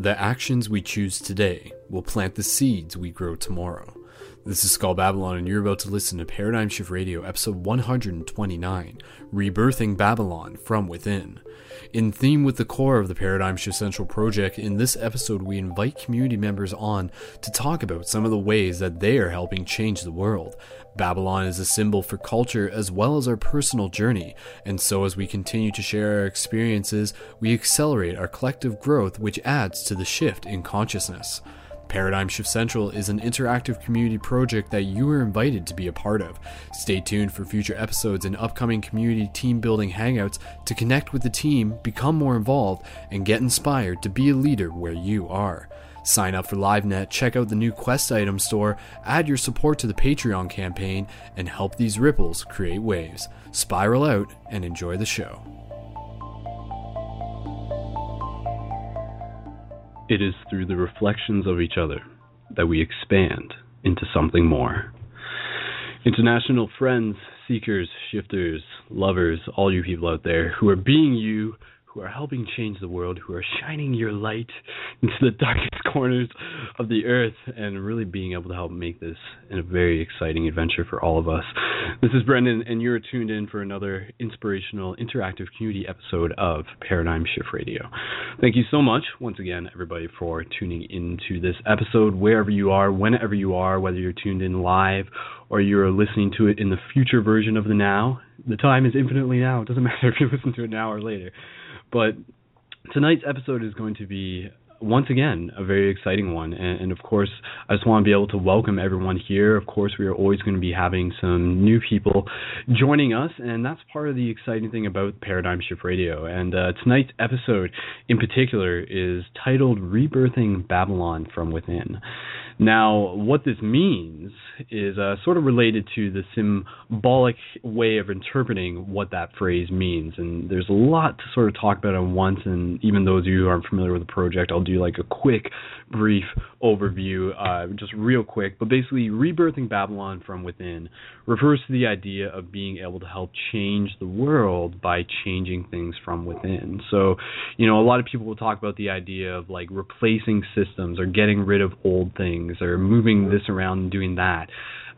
The actions we choose today will plant the seeds we grow tomorrow. This is Skull Babylon, and you're about to listen to Paradigm Shift Radio, episode 129, Rebirthing Babylon from Within. In theme with the core of the Paradigm Shift Central Project, in this episode we invite community members on to talk about some of the ways that they are helping change the world. Babylon is a symbol for culture as well as our personal journey, and so as we continue to share our experiences, we accelerate our collective growth, which adds to the shift in consciousness. Paradigm Shift Central is an interactive community project that you are invited to be a part of. Stay tuned for future episodes and upcoming community team building hangouts to connect with the team, become more involved, and get inspired to be a leader where you are. Sign up for LiveNet, check out the new Quest Item Store, add your support to the Patreon campaign, and help these ripples create waves. Spiral out and enjoy the show. It is through the reflections of each other that we expand into something more. International friends, seekers, shifters, lovers, all you people out there who are being you, who are helping change the world, who are shining your light into the darkest corners of the earth, and really being able to help make this a very exciting adventure for all of us. This is Brendan, and you're tuned in for another inspirational, interactive community episode of Paradigm Shift Radio. Thank you so much, once again, everybody, for tuning into this episode, wherever you are, whenever you are, whether you're tuned in live or you're listening to it in the future version of the now. The time is infinitely now. It doesn't matter if you listen to it now or later. But tonight's episode is going to be, once again, a very exciting one. And of course, I just want to be able to welcome everyone here. Of course, we are always going to be having some new people joining us, and that's part of the exciting thing about Paradigm Shift Radio. And tonight's episode in particular is titled Rebirthing Babylon from Within. Now, what this means is sort of related to the symbolic way of interpreting what that phrase means. And there's a lot to sort of talk about at once, and even those of you who aren't familiar with the project, I'll do like a quick, brief overview, just real quick. But basically, Rebirthing Babylon from Within refers to the idea of being able to help change the world by changing things from within. So, you know, a lot of people will talk about the idea of like replacing systems or getting rid of old things, or moving this around and doing that.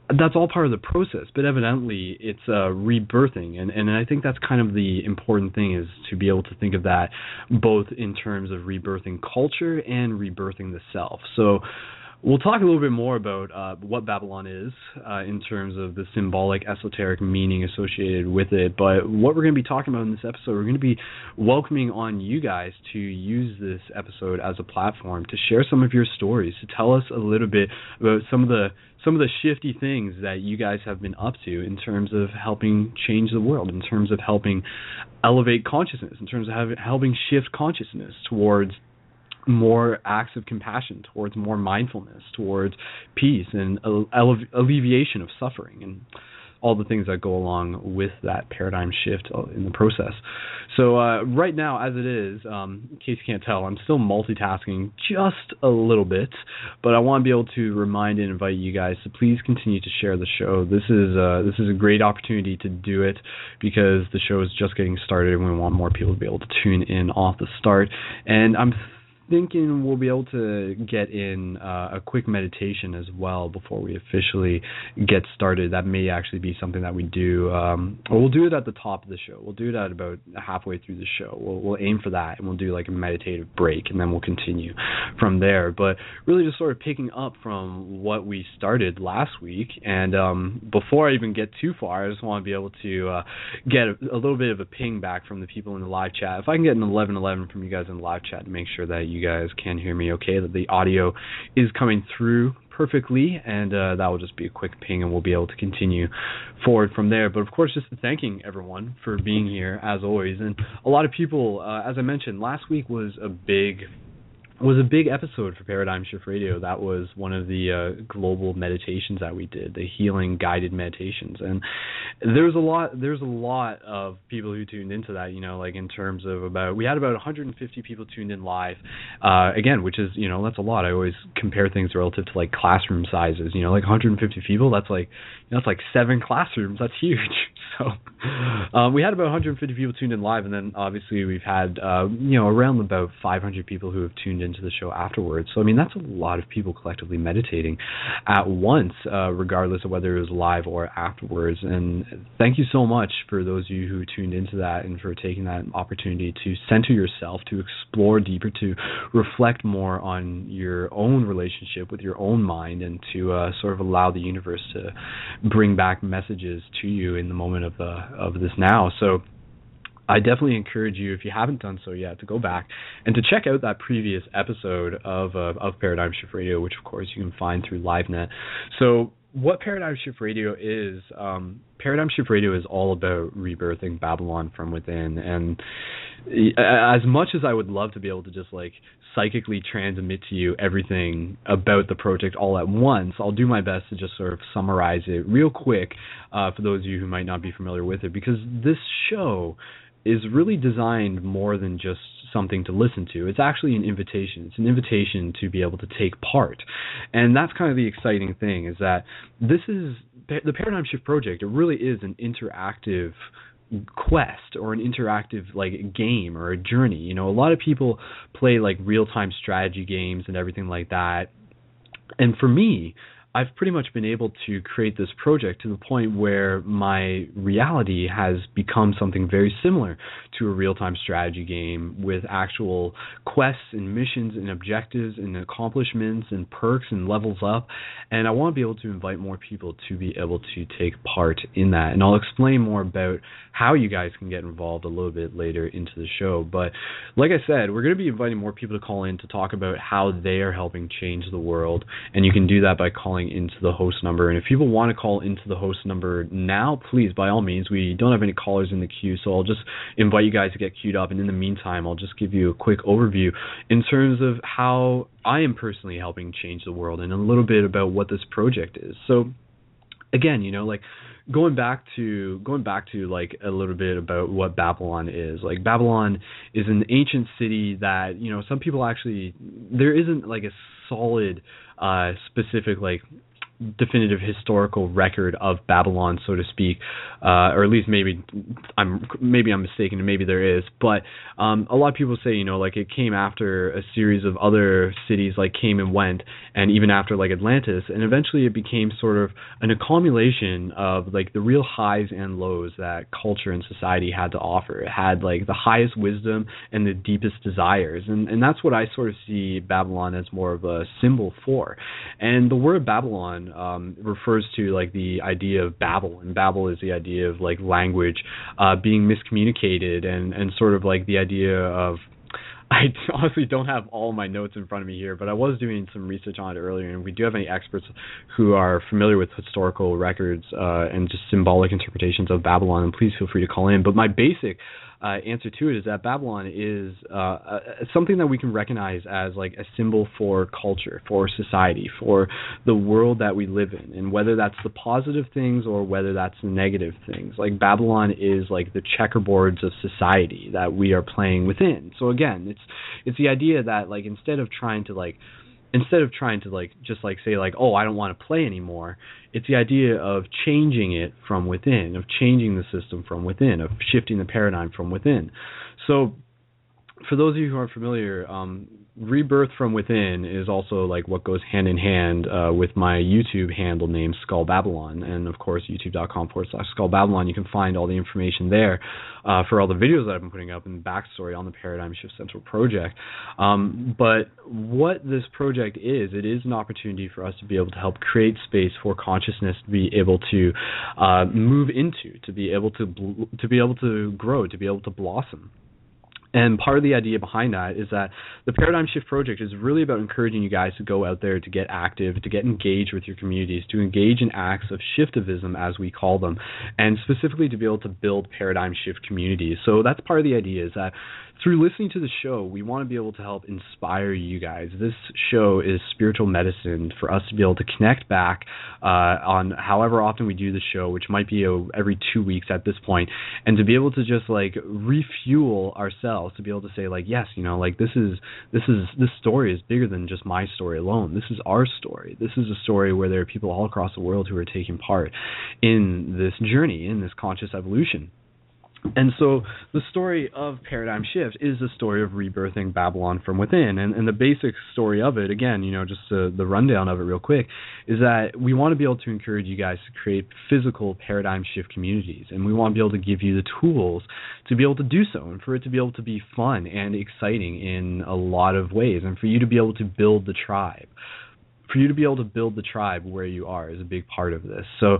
That's all part of the process, but evidently it's rebirthing, and I think that's kind of the important thing, is to be able to think of that both in terms of rebirthing culture and rebirthing the self. So we'll talk a little bit more about what Babylon is in terms of the symbolic, esoteric meaning associated with it. But what we're going to be talking about in this episode, we're going to be welcoming on you guys to use this episode as a platform to share some of your stories, to tell us a little bit about some of the shifty things that you guys have been up to in terms of helping change the world, in terms of helping elevate consciousness, in terms of helping shift consciousness towards more acts of compassion, towards more mindfulness, towards peace and alleviation of suffering, and all the things that go along with that paradigm shift in the process. So right now, as it is, in case you can't tell, I'm still multitasking just a little bit, but I want to be able to remind and invite you guys to please continue to share the show. This is a great opportunity to do it, because the show is just getting started, and we want more people to be able to tune in off the start. And I'm thinking we'll be able to get in a quick meditation as well before we officially get started. That may actually be something that we do, or we'll do it at the top of the show. We'll do it at about halfway through the show. We'll aim for that, and we'll do like a meditative break, and then we'll continue from there. But really just sort of picking up from what we started last week, and before I even get too far, I just want to be able to get a little bit of a ping back from the people in the live chat. If I can get an 1111 from you guys in the live chat to make sure that you guys can hear me okay, that the audio is coming through perfectly, and that will just be a quick ping, and we'll be able to continue forward from there. But of course, just thanking everyone for being here as always. And a lot of people, as I mentioned, last week was a big episode for Paradigm Shift Radio. That was one of the global meditations that we did, the healing guided meditations. And there's a lot of people who tuned into that, you know, like in terms of we had about 150 people tuned in live, again, which is, you know, that's a lot. I always compare things relative to like classroom sizes, you know, like 150 people, that's like 7 classrooms. That's huge. So we had about 150 people tuned in live, and then obviously we've had, around about 500 people who have tuned in into the show afterwards. So, I mean, that's a lot of people collectively meditating at once, regardless of whether it was live or afterwards. And thank you so much for those of you who tuned into that and for taking that opportunity to center yourself, to explore deeper, to reflect more on your own relationship with your own mind, and to sort of allow the universe to bring back messages to you in the moment of this now. So I definitely encourage you, if you haven't done so yet, to go back and to check out that previous episode of Paradigm Shift Radio, which, of course, you can find through LiveNet. So what Paradigm Shift Radio is, Paradigm Shift Radio is all about rebirthing Babylon from within. And as much as I would love to be able to just, like, psychically transmit to you everything about the project all at once, I'll do my best to just sort of summarize it real quick for those of you who might not be familiar with it, because this show is really designed more than just something to listen to. It's actually an invitation. It's an invitation to be able to take part. And that's kind of the exciting thing, is that this is the Paradigm Shift Project. It really is an interactive quest, or an interactive, like, game or a journey. You know, a lot of people play, like, real-time strategy games and everything like that. And for me, I've pretty much been able to create this project to the point where my reality has become something very similar to a real-time strategy game, with actual quests and missions and objectives and accomplishments and perks and levels up. And I want to be able to invite more people to be able to take part in that. And I'll explain more about how you guys can get involved a little bit later into the show. But like I said, we're going to be inviting more people to call in to talk about how they are helping change the world. And you can do that by calling into the host number. And if people want to call into the host number now, please, by all means. We don't have any callers in the queue, so I'll just invite you guys to get queued up. And in the meantime, I'll just give you a quick overview in terms of how I am personally helping change the world, and a little bit about what this project is. So again, you know, like, going back to like a little bit about what Babylon is. Like, Babylon is an ancient city that, you know, some people actually, there isn't like a solid specific, like, definitive historical record of Babylon, so to speak, or at least maybe I'm mistaken, and maybe there is, but a lot of people say, you know, like, it came after a series of other cities, like, came and went, and even after, like, Atlantis, and eventually it became sort of an accumulation of, like, the real highs and lows that culture and society had to offer. It had, like, the highest wisdom and the deepest desires, and that's what I sort of see Babylon as more of a symbol for. And the word Babylon refers to, like, the idea of Babel, and Babel is the idea of, like, language being miscommunicated, and sort of like the idea of, I honestly don't have all my notes in front of me here, but I was doing some research on it earlier, and we do have any experts who are familiar with historical records and just symbolic interpretations of Babylon, and please feel free to call in. But my basic answer to it is that Babylon is something that we can recognize as, like, a symbol for culture, for society, for the world that we live in, and whether that's the positive things or whether that's the negative things. Like, Babylon is, like, the checkerboards of society that we are playing within. So again, it's the idea that, like, instead of trying to say, oh, I don't want to play anymore, it's the idea of changing it from within, of changing the system from within, of shifting the paradigm from within. So for those of you who aren't familiar, rebirth from within is also, like, what goes hand in hand with my YouTube handle named Skull Babylon, and of course youtube.com/Skull Babylon. You can find all the information there for all the videos that I've been putting up and backstory on the Paradigm Shift Central Project. But what this project is, it is an opportunity for us to be able to help create space for consciousness to be able to move into, to be able to grow, to be able to blossom. And part of the idea behind that is that the Paradigm Shift Project is really about encouraging you guys to go out there, to get active, to get engaged with your communities, to engage in acts of shiftivism, as we call them, and specifically to be able to build paradigm shift communities. So that's part of the idea, is that through listening to the show, we want to be able to help inspire you guys. This show is spiritual medicine for us to be able to connect back on however often we do the show, which might be every 2 weeks at this point, and to be able to just, like, refuel ourselves, to be able to say, like, yes, you know, like, this story is bigger than just my story alone. This is our story. This is a story where there are people all across the world who are taking part in this journey, in this conscious evolution. And so the story of Paradigm Shift is a story of rebirthing Babylon from within. And the basic story of it, again, just the rundown of it real quick, is that we want to be able to encourage you guys to create physical Paradigm Shift communities. And we want to be able to give you the tools to be able to do so and for it to be able to be fun and exciting in a lot of ways and for you to be able to build the tribe. For you to be able to build the tribe where you are is a big part of this. So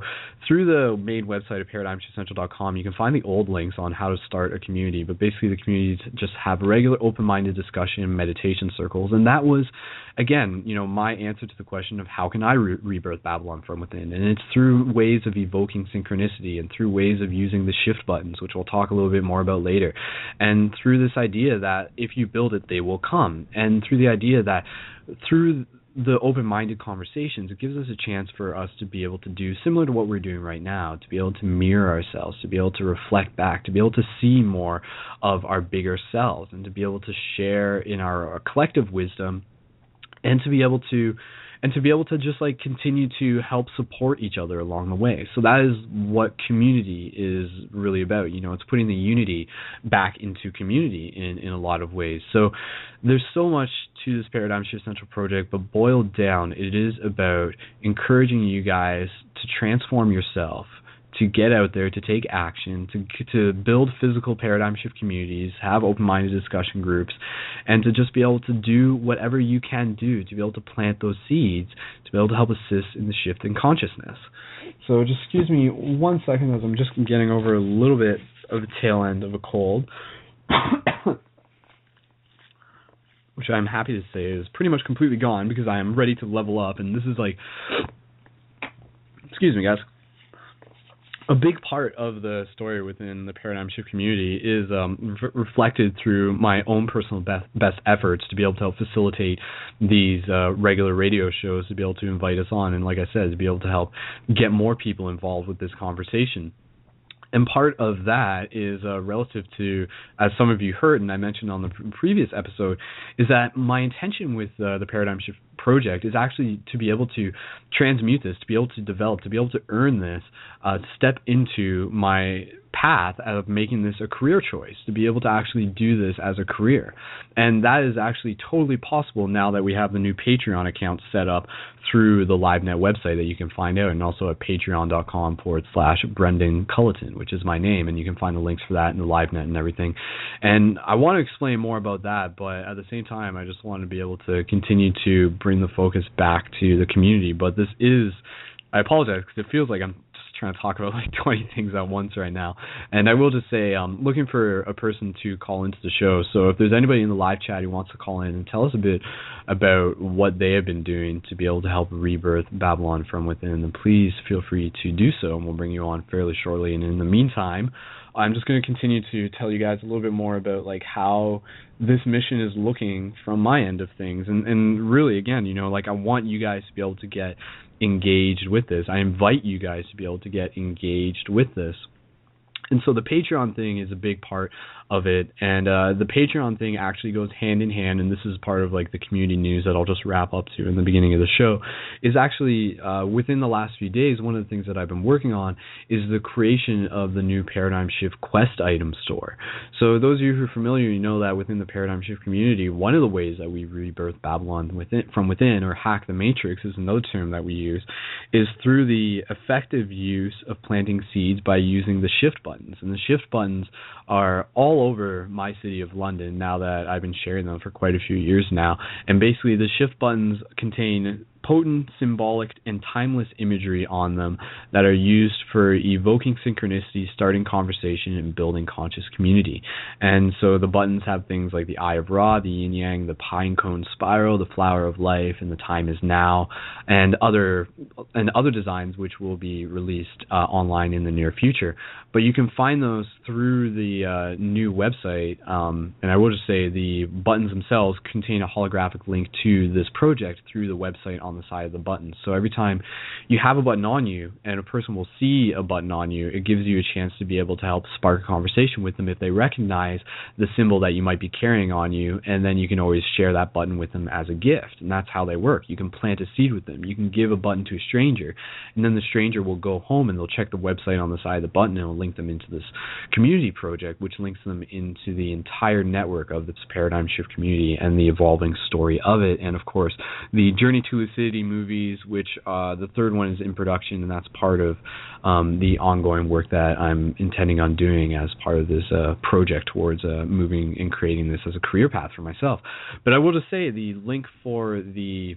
through the main website of ParadigmShiftCentral.com, you can find the old links on how to start a community. But basically the communities just have regular open-minded discussion and meditation circles. And that was, again, my answer to the question of how can I rebirth Babylon from within? And it's through ways of evoking synchronicity and through ways of using the shift buttons, which we'll talk a little bit more about later. And through this idea that if you build it, they will come. And through the idea that through the open-minded conversations, it gives us a chance for us to be able to do similar to what we're doing right now, to be able to mirror ourselves, to be able to reflect back, to be able to see more of our bigger selves and to be able to share in our collective wisdom and to be able to just like continue to help support each other along the way. So that is what community is really about. It's putting the unity back into community in a lot of ways. So there's so much to this Paradigm Shift Central project, but boiled down, it is about encouraging you guys to transform yourself, to get out there, to take action, to build physical paradigm shift communities, have open-minded discussion groups, and to just be able to do whatever you can do, to be able to plant those seeds, to be able to help assist in the shift in consciousness. So just excuse me one second as I'm just getting over a little bit of the tail end of a cold, which I'm happy to say is pretty much completely gone because I am ready to level up, and this is like, excuse me guys, a big part of the story within the Paradigm Shift community is reflected through my own personal best efforts to be able to help facilitate these regular radio shows, to be able to invite us on, and like I said, to be able to help get more people involved with this conversation. And part of that is relative to, as some of you heard and I mentioned on the previous episode, is that my intention with the Paradigm Shift project is actually to be able to transmute this, to be able to develop, to be able to earn this, step into my path of making this a career choice, to be able to actually do this as a career. And that is actually totally possible now that we have the new Patreon account set up through the LiveNet website that you can find out, and also at patreon.com/Brendan Culleton, which is my name, and you can find the links for that in the LiveNet and everything. And I want to explain more about that, but at the same time, I just want to be able to continue to bring the focus back to the community. But this is, I apologize because it feels like I'm trying to talk about like 20 things at once right now. And I will just say I'm looking for a person to call into the show. So if there's anybody in the live chat who wants to call in and tell us a bit about what they have been doing to be able to help rebirth Babylon from within, then please feel free to do so, and we'll bring you on fairly shortly. And in the meantime, I'm just going to continue to tell you guys a little bit more about like how this mission is looking from my end of things. And really, again, like I want you guys to be able to get engaged with this. I invite you guys to be able to get engaged with this. And so the Patreon thing is a big part of it, and the Patreon thing actually goes hand in hand, and this is part of like the community news that I'll just wrap up to in the beginning of the show, is actually within the last few days, one of the things that I've been working on is the creation of the new Paradigm Shift Quest Item Store. So those of you who are familiar, you know that within the Paradigm Shift community, one of the ways that we rebirth Babylon from within, or hack the matrix is another term that we use, is through the effective use of planting seeds by using the shift button. And the shift buttons are all over my city of London now that I've been sharing them for quite a few years now. And basically the shift buttons contain potent, symbolic, and timeless imagery on them that are used for evoking synchronicity, starting conversation, and building conscious community. And so the buttons have things like the Eye of Ra, the Yin Yang, the Pine Cone Spiral, the Flower of Life, and the Time is Now, and other designs which will be released online in the near future. But you can find those through the new website, and I will just say the buttons themselves contain a holographic link to this project through the website on on the side of the button. So every time you have a button on you and a person will see a button on you, it gives you a chance to be able to help spark a conversation with them if they recognize the symbol that you might be carrying on you, and then you can always share that button with them as a gift. And that's how they work. You can plant a seed with them. You can give a button to a stranger, and then the stranger will go home and they'll check the website on the side of the button, and it'll link them into this community project, which links them into the entire network of this Paradigm Shift community and the evolving story of it. And of course, the Journey to Lucidity movies, which the third one is in production, and that's part of the ongoing work that I'm intending on doing as part of this project towards moving and creating this as a career path for myself. But I will just say the link for the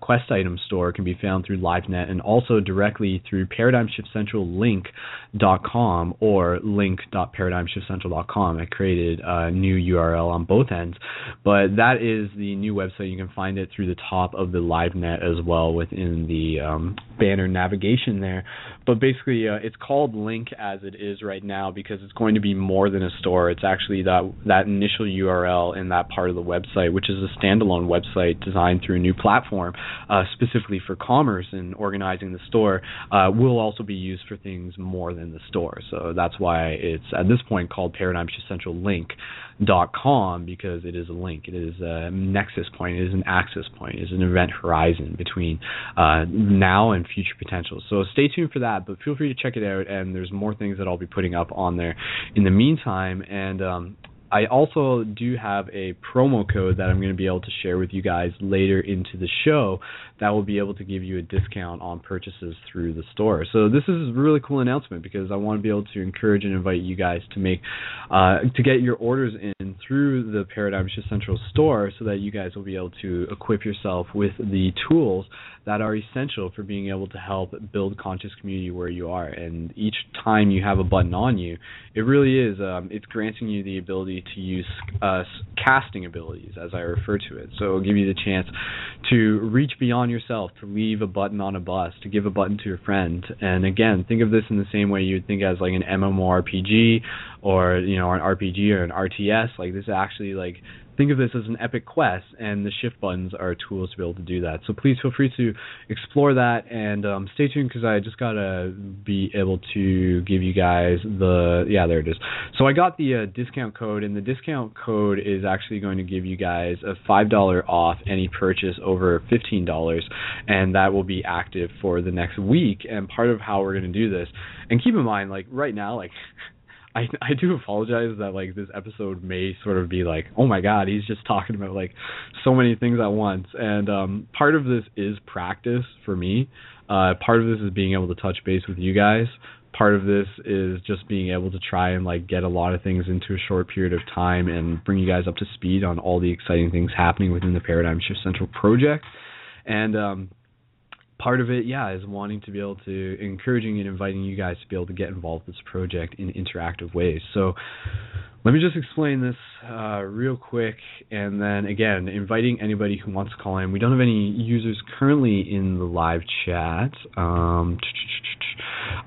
Quest Item Store can be found through LiveNet and also directly through ParadigmShiftCentral.com or link.ParadigmShiftCentral.com. I created a new URL on both ends, but that is the new website. You can find it through the top of the LiveNet as well within the banner navigation there. But basically, it's called Link as it is right now because it's going to be more than a store. It's actually that initial URL in that part of the website, which is a standalone website designed through a new platform specifically for commerce and organizing the store, will also be used for things more than the store. So that's why it's at this point called ParadigmShiftCentral.com, because it is a link. It is a nexus point. It is an access point. It is an event horizon between now and future potential. So stay tuned for that, but feel free to check it out, and there's more things that I'll be putting up on there in the meantime. And I also do have a promo code that I'm going to be able to share with you guys later into the show that will be able to give you a discount on purchases through the store. So this is a really cool announcement because I want to be able to encourage and invite you guys to make to get your orders in through the Paradigm Shift Central store so that you guys will be able to equip yourself with the tools that are essential for being able to help build conscious community where you are. And each time you have a button on you, it really is, it's granting you the ability to use casting abilities, as I refer to it. So it'll give you the chance to reach beyond yourself, to leave a button on a bus, to give a button to a friend. And again, think of this in the same way you'd think as like an MMORPG or, you know, an RPG or an RTS. Like this actually, like, think of this as an epic quest, and the shift buttons are tools to be able to do that. So please feel free to explore that, and stay tuned because I just got to be able to give you guys the, yeah, there it is. So I got the discount code, and the discount code is actually going to give you guys a $5 off any purchase over $15, and that will be active for the next week. And part of how we're going to do this, and keep in mind, like right now, like I do apologize that like this episode may sort of be like, oh my God, he's just talking about like so many things at once. And part of this is practice for me. Part of this is being able to touch base with you guys. Part of this is just being able to try and like get a lot of things into a short period of time and bring you guys up to speed on all the exciting things happening within the Paradigm Shift Central project. And part of it, yeah, is wanting to be able to, encouraging and inviting you guys to be able to get involved with this project in interactive ways. So let me just explain this real quick, and then, again, inviting anybody who wants to call in. We don't have any users currently in the live chat.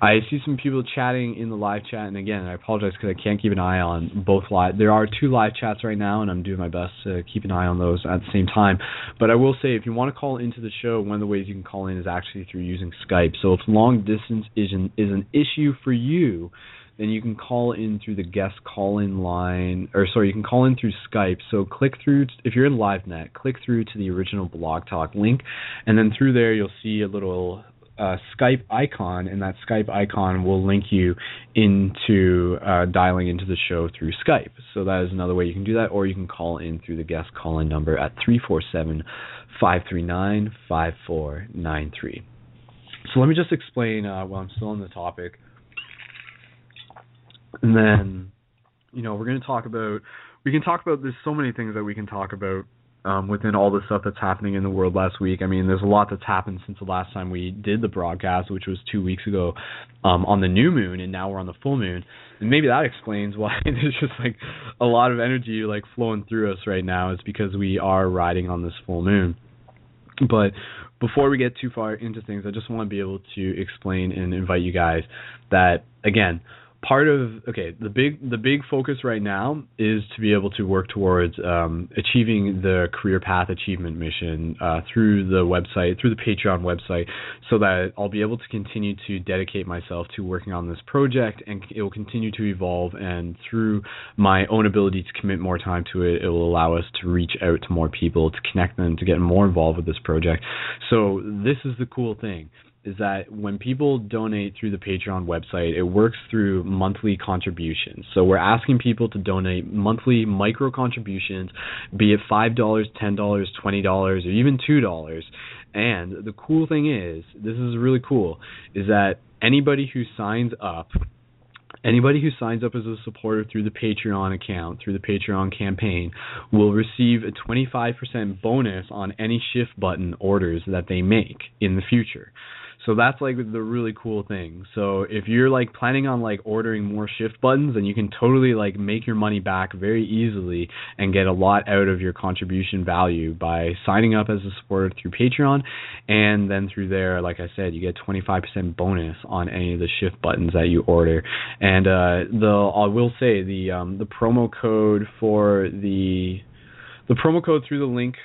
I see some people chatting in the live chat, and, again, I apologize because I can't keep an eye on both live. There are two live chats right now, and I'm doing my best to keep an eye on those at the same time. But I will say, if you want to call into the show, one of the ways you can call in is actually through using Skype. So if long distance is an issue for you, then you can call in through the guest call-in line, or sorry, you can call in through Skype. So click through, if you're in LiveNet, click through to the original Blog Talk link, and then through there you'll see a little Skype icon, and that Skype icon will link you into dialing into the show through Skype. So that is another way you can do that, or you can call in through the guest call-in number at 347-539-5493. So let me just explain while I'm still on the topic. And then, you know, we're going to talk about, we can talk about, there's so many things that we can talk about within all the stuff that's happening in the world last week. I mean, there's a lot that's happened since the last time we did the broadcast, which was 2 weeks ago on the new moon, and now we're on the full moon. And maybe that explains why there's just like a lot of energy like flowing through us right now. It's because we are riding on this full moon. But before we get too far into things, I just want to be able to explain and invite you guys that, again, part of, the big focus right now is to be able to work towards achieving the career path achievement mission through the website, through the Patreon website, so that I'll be able to continue to dedicate myself to working on this project, and it will continue to evolve, and through my own ability to commit more time to it, it will allow us to reach out to more people, to connect them, to get more involved with this project. So this is the cool thing, is that when people donate through the Patreon website, it works through monthly contributions. So we're asking people to donate monthly micro contributions, be it $5, $10, $20, or even $2. And the cool thing is, this is really cool, is that anybody who signs up as a supporter through the Patreon account, through the Patreon campaign, will receive a 25% bonus on any Shift Button orders that they make in the future. So that's like the really cool thing. So if you're like planning on like ordering more Shift Buttons, then you can totally like make your money back very easily and get a lot out of your contribution value by signing up as a supporter through Patreon. And then through there, like I said, you get 25% bonus on any of the Shift Buttons that you order. And I will say the promo code for the promo code through the link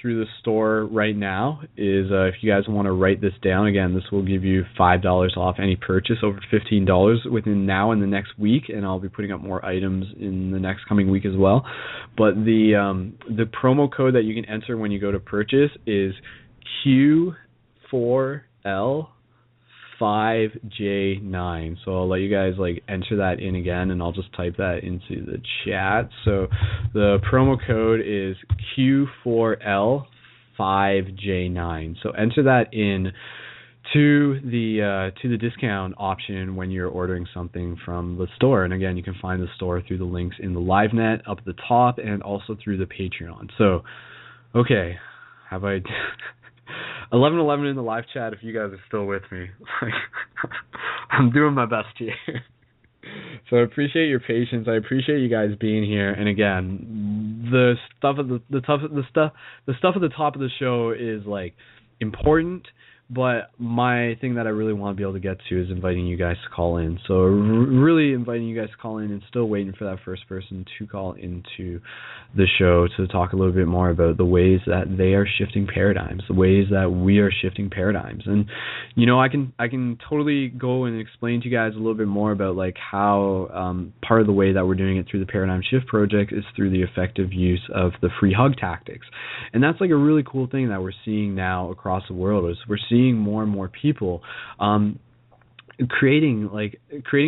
through the store right now is, if you guys want to write this down, again, this will give you $5 off any purchase over $15 within now and the next week, and I'll be putting up more items in the next coming week as well. But the promo code that you can enter when you go to purchase is Q4L5J9. So I'll let you guys like enter that in again, and I'll just type that into the chat. So the promo code is Q4L5J9. So enter that in to the discount option when you're ordering something from the store. And again, you can find the store through the links in the LiveNet up at the top, and also through the Patreon. So okay, have I 11:11 in the live chat if you guys are still with me. I'm doing my best here. So I appreciate your patience. I appreciate you guys being here. And again, the stuff at the top of the show is like important, but my thing that I really want to be able to get to is inviting you guys to call in. So really inviting you guys to call in, and still waiting for that first person to call into the show to talk a little bit more about the ways that they are shifting paradigms, the ways that we are shifting paradigms. And, you know, I can totally go and explain to you guys a little bit more about like how part of the way that we're doing it through the Paradigm Shift Project is through the effective use of the free hug tactics. And that's like a really cool thing that we're seeing now across the world, is we're seeing more and more people creating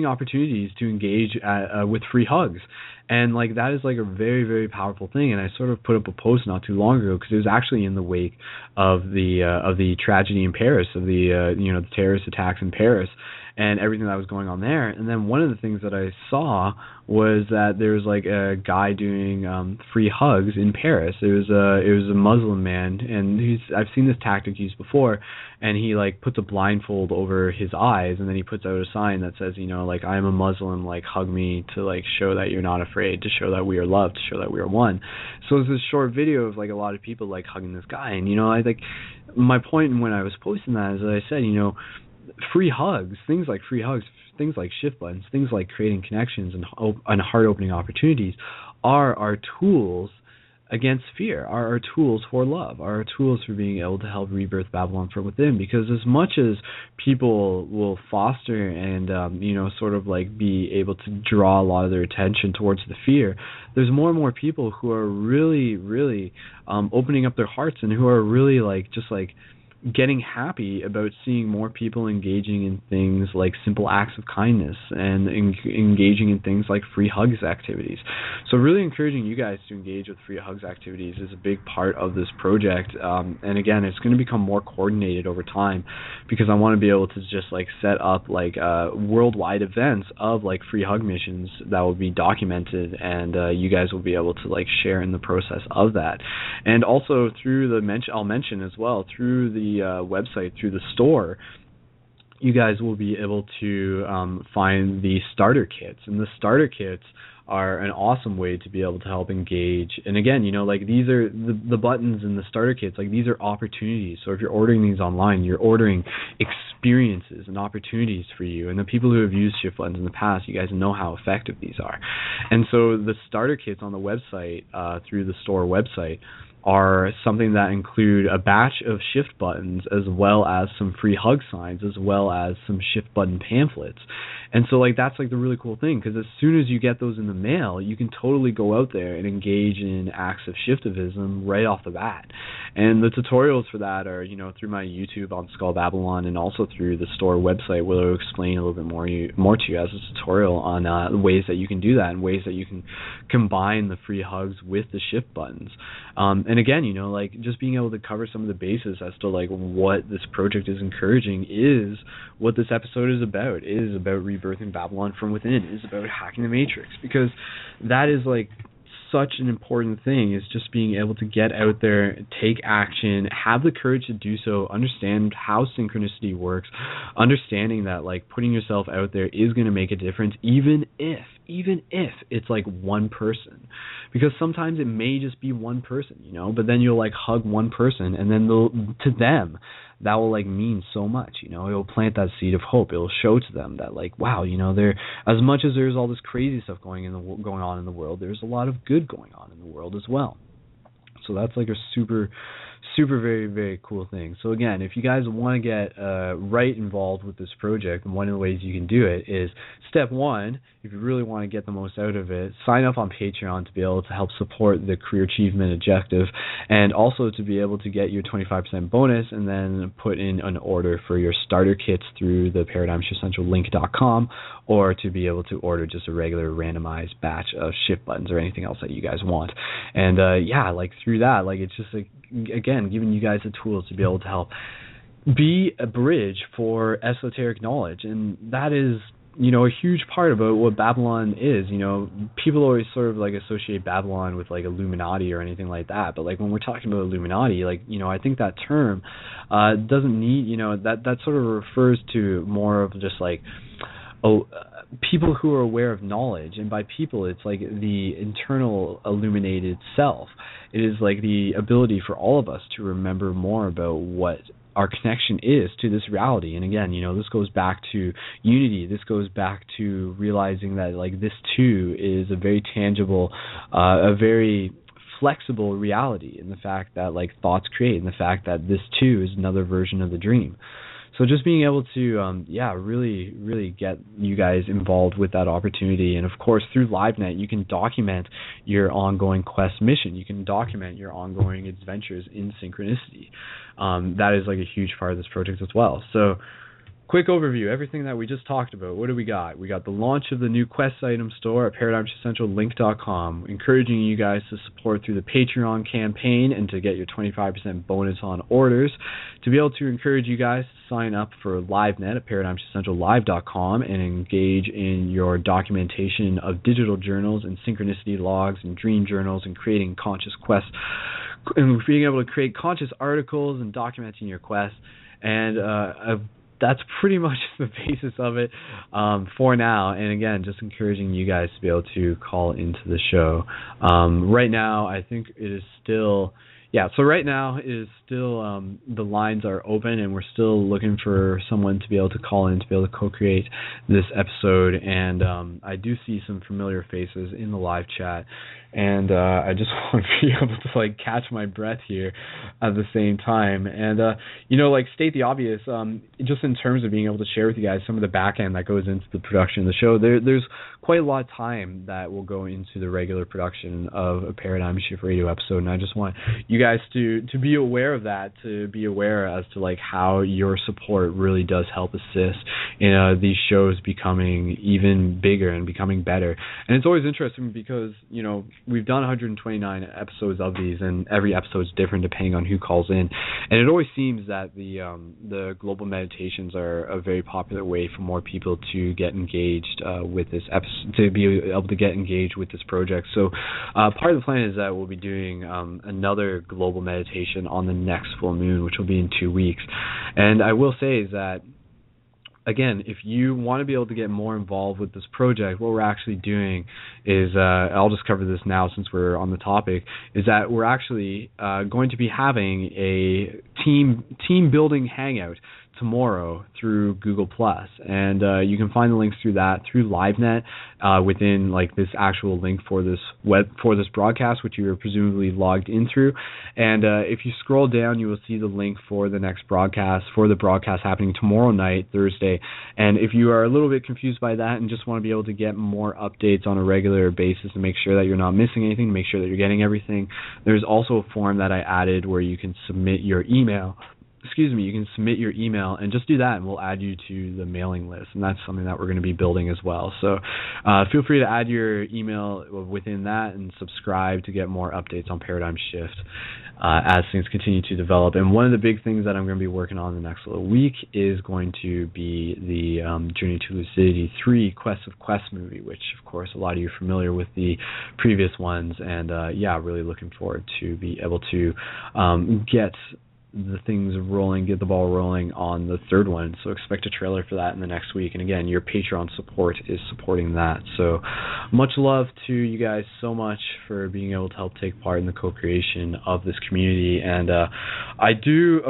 opportunities to engage with free hugs. And like that is like a very, very powerful thing. And I sort of put up a post not too long ago, because it was actually in the wake of the tragedy in Paris, of the terrorist attacks in Paris, and everything that was going on there. And then one of the things that I saw was that there was like a guy doing free hugs in Paris. It was a Muslim man, and I've seen this tactic used before. And he like puts a blindfold over his eyes, and then he puts out a sign that says, you know, like, I am a Muslim, like hug me, to like show that you're not afraid, to show that we are loved, to show that we are one. So it's this short video of like a lot of people like hugging this guy. And you know, I think my point when I was posting that is that I said, you know, free hugs, things like Shift Buttons, things like creating connections and heart-opening opportunities are our tools against fear, are our tools for love, are our tools for being able to help rebirth Babylon from within. Because as much as people will foster and sort of like be able to draw a lot of their attention towards the fear, there's more and more people who are really, really opening up their hearts, and who are really like just like getting happy about seeing more people engaging in things like simple acts of kindness, and engaging in things like free hugs activities. So really encouraging you guys to engage with free hugs activities is a big part of this project. And again, it's going to become more coordinated over time, because I want to be able to just like set up like worldwide events of like free hug missions that will be documented, and you guys will be able to like share in the process of that. And also through the website, through the store, you guys will be able to find the starter kits. And the starter kits are an awesome way to be able to help engage. And again, you know, like these are the buttons and the starter kits, like these are opportunities. So if you're ordering these online, you're ordering experiences and opportunities for you. And the people who have used Shift Buttons in the past, you guys know how effective these are. And so the starter kits on the website, through the store website, are something that include a batch of shift buttons as well as some free hug signs as well as some shift button pamphlets. And so like that's like the really cool thing, because as soon as you get those in the mail, you can totally go out there and engage in acts of shiftivism right off the bat. And the tutorials for that are, you know, through my YouTube on Skull Babylon and also through the store website, where I'll explain a little bit more to you as a tutorial on ways that you can do that and ways that you can combine the free hugs with the shift buttons. And again, you know, like just being able to cover some of the bases as to like what this project is encouraging is what this episode is about. It is about rebirthing Babylon from within. It is about hacking the matrix, because that is like such an important thing, is just being able to get out there, take action, have the courage to do so, understand how synchronicity works, understanding that like putting yourself out there is going to make a difference, even if it's like one person, because sometimes it may just be one person, you know, but then you'll like hug one person, and then to them that will like mean so much, you know, it'll plant that seed of hope. It'll show to them that like, wow, you know, there, as much as there's all this crazy stuff going on in the world, there's a lot of good going on in the world as well. So that's like a super very, very cool thing. So again, if you guys want to get right involved with this project, one of the ways you can do it is, step one, if you really want to get the most out of it, sign up on Patreon to be able to help support the career achievement objective, and also to be able to get your 25% bonus and then put in an order for your starter kits through the ParadigmShiftCentral.com, or to be able to order just a regular randomized batch of shift buttons or anything else that you guys want. And yeah, like through that, like it's just like, again, giving you guys the tools to be able to help be a bridge for esoteric knowledge. And that is, you know, a huge part about what Babylon is. You know, people always sort of like associate Babylon with like Illuminati or anything like that, but like when we're talking about Illuminati, like, you know, I think that term doesn't need, you know, that sort of refers to more of just like people who are aware of knowledge. And by people, it's like the internal illuminated self. It is like the ability for all of us to remember more about what our connection is to this reality. And again, you know, this goes back to unity. This goes back to realizing that like this too is a very tangible, a very flexible reality, in the fact that like thoughts create, and the fact that this too is another version of the dream. So just being able to, really, really get you guys involved with that opportunity. And, of course, through LiveNet, you can document your ongoing quest mission. You can document your ongoing adventures in synchronicity. That is, like, a huge part of this project as well. So quick overview, everything that we just talked about. What do we got? We got the launch of the new Quest Item Store at ParadigmShiftCentral.com, encouraging you guys to support through the Patreon campaign and to get your 25% bonus on orders, to be able to encourage you guys to sign up for LiveNet at ParadigmShiftCentralLive.com and engage in your documentation of digital journals and synchronicity logs and dream journals, and creating conscious quests, and being able to create conscious articles and documenting your quests. And that's pretty much the basis of it for now. And again, just encouraging you guys to be able to call into the show. Right now, I think it is still... Yeah, so right now it is still the lines are open, and we're still looking for someone to be able to call in to be able to co-create this episode. And I do see some familiar faces in the live chat, and I just want to be able to like catch my breath here at the same time. And you know, like state the obvious, just in terms of being able to share with you guys some of the back end that goes into the production of the show. There's quite a lot of time that will go into the regular production of a Paradigm Shift Radio episode, and I just want you guys to be aware of that, to be aware as to like how your support really does help assist in these shows becoming even bigger and becoming better. And it's always interesting because, you know, we've done 129 episodes of these, and every episode's different depending on who calls in. And it always seems that the global meditations are a very popular way for more people to get engaged with this episode, to be able to get engaged with this project. So part of the plan is that we'll be doing another global meditation on the next full moon, which will be in 2 weeks. And I will say is that again, if you want to be able to get more involved with this project, what we're actually doing is, I'll just cover this now since we're on the topic, is that we're actually going to be having a team building hangout tomorrow through Google Plus, and you can find the links through that, through LiveNet, within like this actual link for this broadcast, which you are presumably logged in through. And if you scroll down, you will see the link for the next broadcast, for the broadcast happening tomorrow night, Thursday. And if you are a little bit confused by that and just want to be able to get more updates on a regular basis and make sure that you're not missing anything, make sure that you're getting everything, there's also a form that I added where you can submit your email. You can submit your email and just do that, and we'll add you to the mailing list. And that's something that we're going to be building as well. So feel free to add your email within that and subscribe to get more updates on Paradigm Shift as things continue to develop. And one of the big things that I'm going to be working on in the next little week is going to be the Journey to Lucidity 3 Quest of Quest movie, which, of course, a lot of you are familiar with the previous ones. And, yeah, really looking forward to be able to get the things rolling, get the ball rolling on the third one. So expect a trailer for that in the next week. And again, your Patreon support is supporting that. So much love to you guys so much for being able to help take part in the co-creation of this community. And I do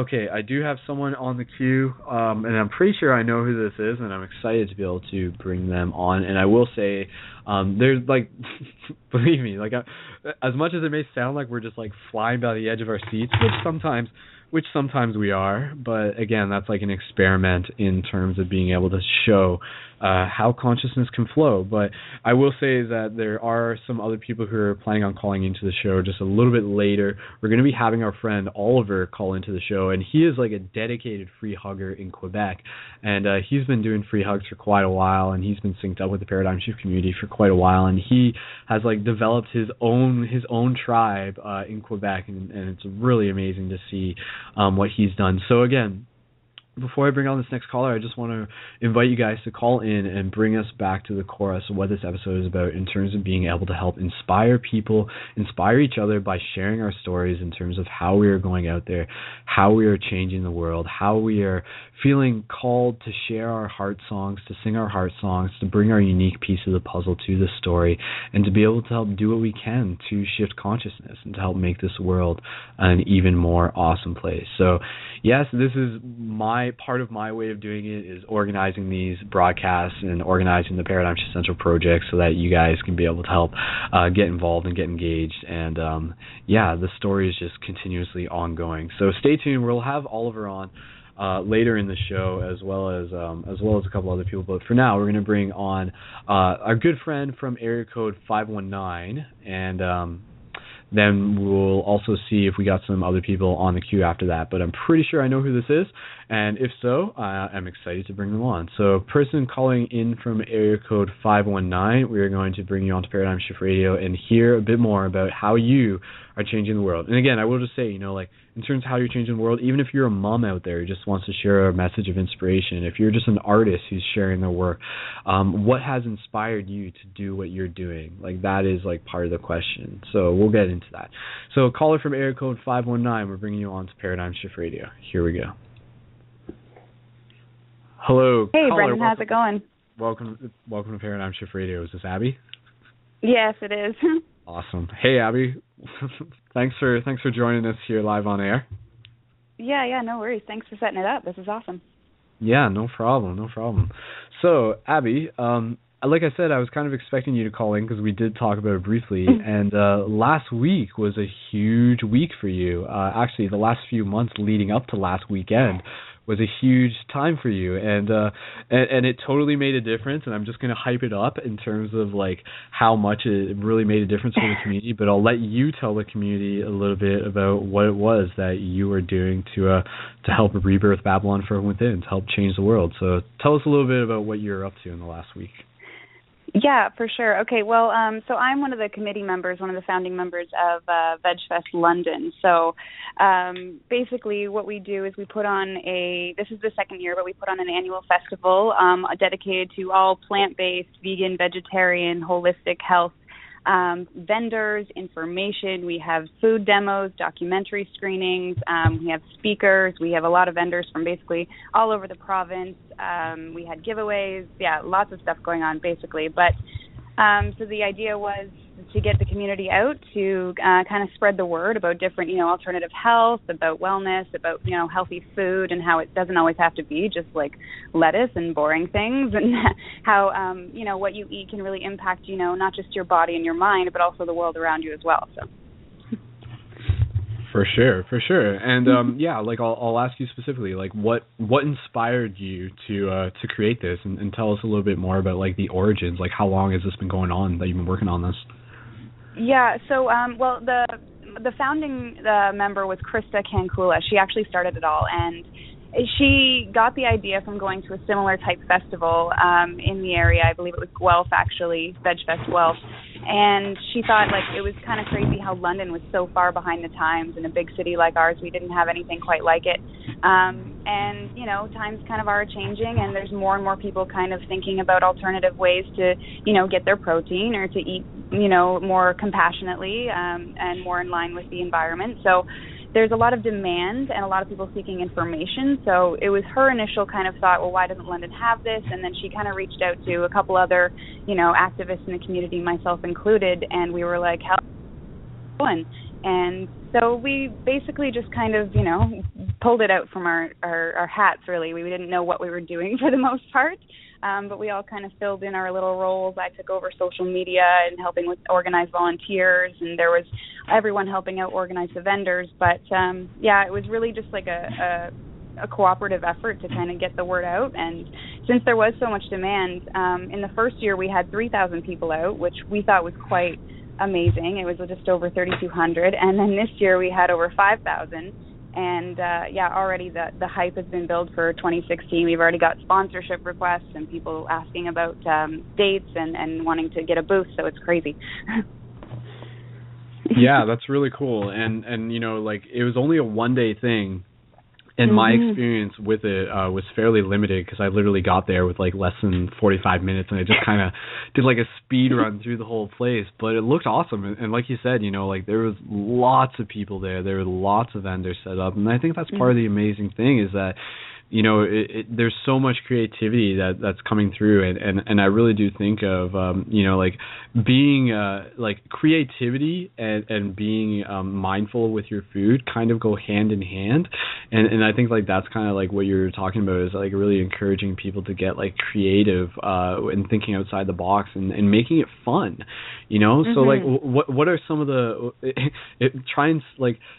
have someone on the queue, and I'm pretty sure I know who this is, and I'm excited to be able to bring them on. And I will say, there's like, believe me, like as much as it may sound like we're just like flying by the edge of our seats, which sometimes we are, but again, that's like an experiment in terms of being able to show how consciousness can flow. But I will say that there are some other people who are planning on calling into the show just a little bit later. We're going to be having our friend Oliver call into the show, and he is like a dedicated free hugger in Quebec, and he's been doing free hugs for quite a while, and he's been synced up with the Paradigm Shift community for quite a while, and he has like developed his own tribe in Quebec, and it's really amazing to see what he's done. So again, before I bring on this next caller, I just want to invite you guys to call in and bring us back to the chorus of what this episode is about in terms of being able to help inspire people, inspire each other by sharing our stories in terms of how we are going out there, how we are changing the world, how we are feeling called to share our heart songs, to sing our heart songs, to bring our unique piece of the puzzle to the story, and to be able to help do what we can to shift consciousness and to help make this world an even more awesome place. So, yes, this is part of my way of doing it is organizing these broadcasts and organizing the Paradigm Shift Central project so that you guys can be able to help get involved and get engaged. And yeah, the story is just continuously ongoing. So stay tuned. We'll have Oliver on later in the show, as well as a couple other people. But for now, we're going to bring on our good friend from area code 519, and then we'll also see if we got some other people on the queue after that. But I'm pretty sure I know who this is, and if so, I'm excited to bring them on. So person calling in from area code 519, we are going to bring you onto Paradigm Shift Radio and hear a bit more about how you are changing the world. And again, I will just say, you know, like in terms of how you're changing the world, even if you're a mom out there who just wants to share a message of inspiration, if you're just an artist who's sharing their work, what has inspired you to do what you're doing? Like that is like part of the question. So we'll get into that. So caller from area code 519, we're bringing you on to Paradigm Shift Radio. Here we go. Hello. Hey, caller. Brendan, how's it going? Welcome to Paradigm Shift Radio. Is this Abby? Yes, it is. Awesome. Hey, Abby. Thanks for joining us here live on air. Yeah, no worries. Thanks for setting it up. This is awesome. Yeah, no problem. So, Abby, like I said, I was kind of expecting you to call in because we did talk about it briefly, and last week was a huge week for you. Actually, the last few months leading up to last weekend was a huge time for you, and it totally made a difference, and I'm just going to hype it up in terms of like how much it really made a difference for the community, but I'll let you tell the community a little bit about what it was that you were doing to help rebirth Babylon from within, to help change the world. So tell us a little bit about what you're up to in the last week. Yeah, for sure. Okay, well, so I'm one of the committee members, one of the founding members of VegFest London. So basically what we do is we put on this is the second year, but we put on an annual festival dedicated to all plant-based, vegan, vegetarian, holistic health vendors, information. We have food demos, documentary screenings. We have speakers. We have a lot of vendors from basically all over the province. We had giveaways. Yeah, lots of stuff going on basically. But so the idea was to get the community out to kind of spread the word about different, alternative health, about wellness, about, healthy food and how it doesn't always have to be just like lettuce and boring things, and how, what you eat can really impact, not just your body and your mind, but also the world around you as well. So. For sure. And, I'll ask you specifically, what inspired you to create this, and tell us a little bit more about, the origins, how long has this been going on that you've been working on this? Yeah, so, the founding member was Krista Canculla. She actually started it all, and she got the idea from going to a similar type festival in the area. I believe it was Guelph, actually, VegFest Guelph. And she thought, it was kind of crazy how London was so far behind the times. In a big city like ours, we didn't have anything quite like it. And, times kind of are changing, and there's more and more people kind of thinking about alternative ways to, get their protein or to eat, more compassionately and more in line with the environment. So there's a lot of demand and a lot of people seeking information. So it was her initial kind of thought, well, why doesn't London have this? And then she kind of reached out to a couple other, activists in the community, myself included, and we were like, how's it going? And so we basically just kind of, pulled it out from our hats, really. We didn't know what we were doing for the most part, but we all kind of filled in our little roles. I took over social media and helping with organize volunteers, and there was everyone helping out organize the vendors. But, it was really just like a cooperative effort to kind of get the word out. And since there was so much demand, in the first year we had 3,000 people out, which we thought was quite amazing. It was just over 3,200. And then this year we had over 5,000. And, already the hype has been built for 2016. We've already got sponsorship requests and people asking about dates and wanting to get a booth, so it's crazy. Yeah, that's really cool. And it was only a one-day thing, and my experience with it was fairly limited because I literally got there with, less than 45 minutes, and I just kind of did, a speed run through the whole place. But it looked awesome. And like you said, there was lots of people there. There were lots of vendors set up. And I think that's part of the amazing thing is that, there's so much creativity that's coming through. And I really do think of, being, creativity and being mindful with your food kind of go hand in hand. And I think, that's kind of, what you're talking about is, really encouraging people to get, creative and thinking outside the box and making it fun, So, what are some of the – try and,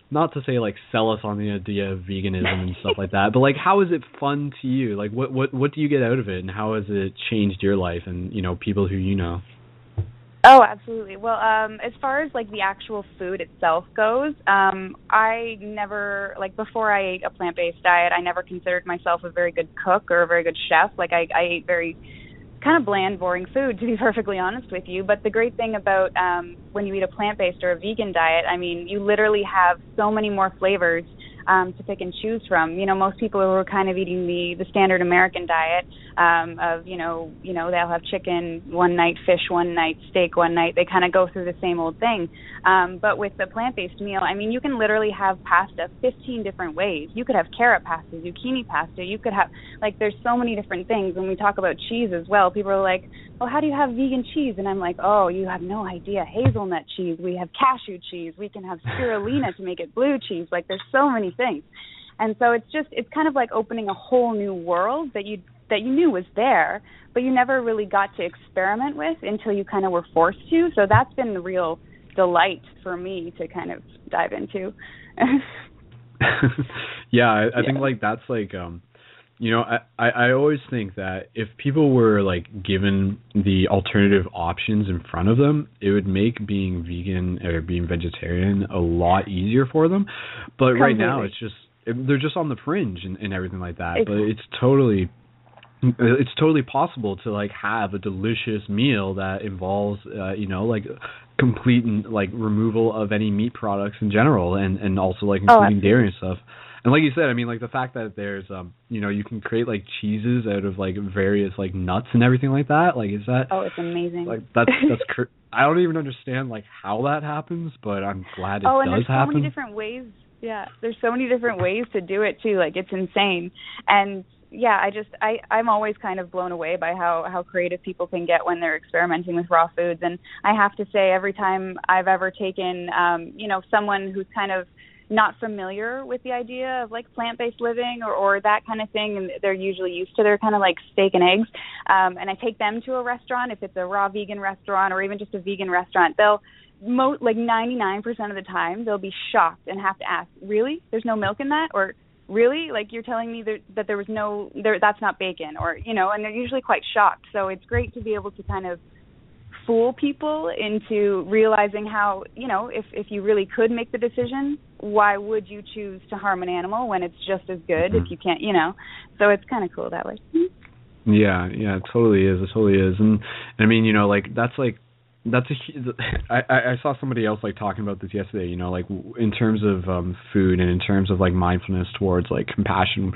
not to say, sell us on the idea of veganism and stuff like that, but, how is it fun to you? What do you get out of it, and how has it changed your life and, people who you know? Oh, absolutely. Well, as far as, the actual food itself goes, I never, before I ate a plant-based diet, I never considered myself a very good cook or a very good chef. I ate very kind of bland, boring food, to be perfectly honest with you. But the great thing about when you eat a plant-based or a vegan diet, you literally have so many more flavors to pick and choose from. Most people who are kind of eating the standard American diet of, they'll have chicken one night, fish one night, steak one night. They kind of go through the same old thing. But with the plant-based meal, you can literally have pasta 15 different ways. You could have carrot pasta, zucchini pasta. You could have, there's so many different things. When we talk about cheese as well, people are like, well, how do you have vegan cheese? And I'm like, oh, you have no idea. Hazelnut cheese. We have cashew cheese. We can have spirulina to make it blue cheese. There's so many things. And so it's kind of like opening a whole new world that you knew was there, but you never really got to experiment with until you kind of were forced to. So that's been the real delight for me to kind of dive into. Yeah, I think that's I always think that if people were given the alternative options in front of them, it would make being vegan or being vegetarian a lot easier for them. But completely. Right now, it's just they're just on the fringe and everything like that. Exactly. But it's totally possible to have a delicious meal that involves complete and removal of any meat products in general, and also including dairy and stuff. And like you said, the fact that there's, you can create, cheeses out of, various, nuts and everything like that. Is that... Oh, it's amazing. That's I don't even understand like how that happens, but I'm glad it does happen. Many different ways. Yeah, there's so many different ways to do it too. Like, it's insane. And yeah, I'm always kind of blown away by how creative people can get when they're experimenting with raw foods. And I have to say, every time I've ever taken, someone who's kind of not familiar with the idea of like plant-based living or that kind of thing, and they're usually used to their kind of like steak and eggs. And I take them to a restaurant, if it's a raw vegan restaurant or even just a vegan restaurant, they'll 99% of the time they'll be shocked and have to ask, really? There's no milk in that? Or really? Like, you're telling me that there was no, that's not bacon, or, and they're usually quite shocked. So it's great to be able to kind of fool people into realizing how, if you really could make the decision, why would you choose to harm an animal when it's just as good if you can't, So it's kind of cool that way. Yeah, it totally is. And I mean, I saw somebody else like talking about this yesterday, in terms of food and in terms of like mindfulness towards like compassion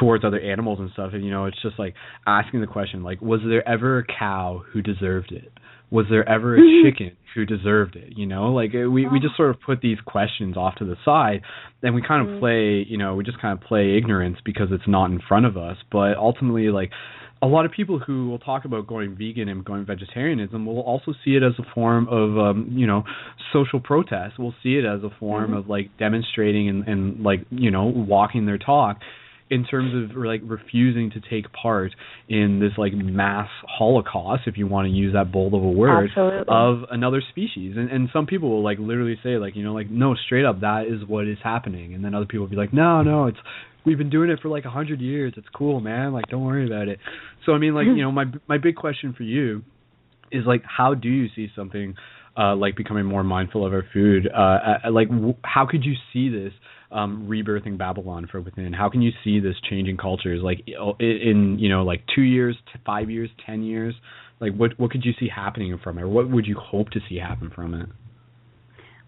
towards other animals and stuff. And, it's just like asking the question, like, was there ever a cow who deserved it? Was there ever a chicken who deserved it? We just sort of put these questions off to the side, and we kind of play, we just kind of play ignorance because it's not in front of us. But ultimately, like, a lot of people who will talk about going vegan and going vegetarianism will also see it as a form of, social protest. We'll see it as a form of like demonstrating and like, walking their talk, in terms of like refusing to take part in this like mass holocaust, if you want to use that bold of a word, of another species. And some people will like literally say like, no, straight up, that is what is happening. And then other people will be like, no, we've been doing it for like 100 years. It's cool, man. Like, don't worry about it. So, I mean, like, my big question for you is like, how do you see something like becoming more mindful of our food? How could you see this rebirthing Babylon from within? How can you see this changing cultures, like in 2 years, 5 years, 10 years? Like, what could you see happening from it? Or what would you hope to see happen from it?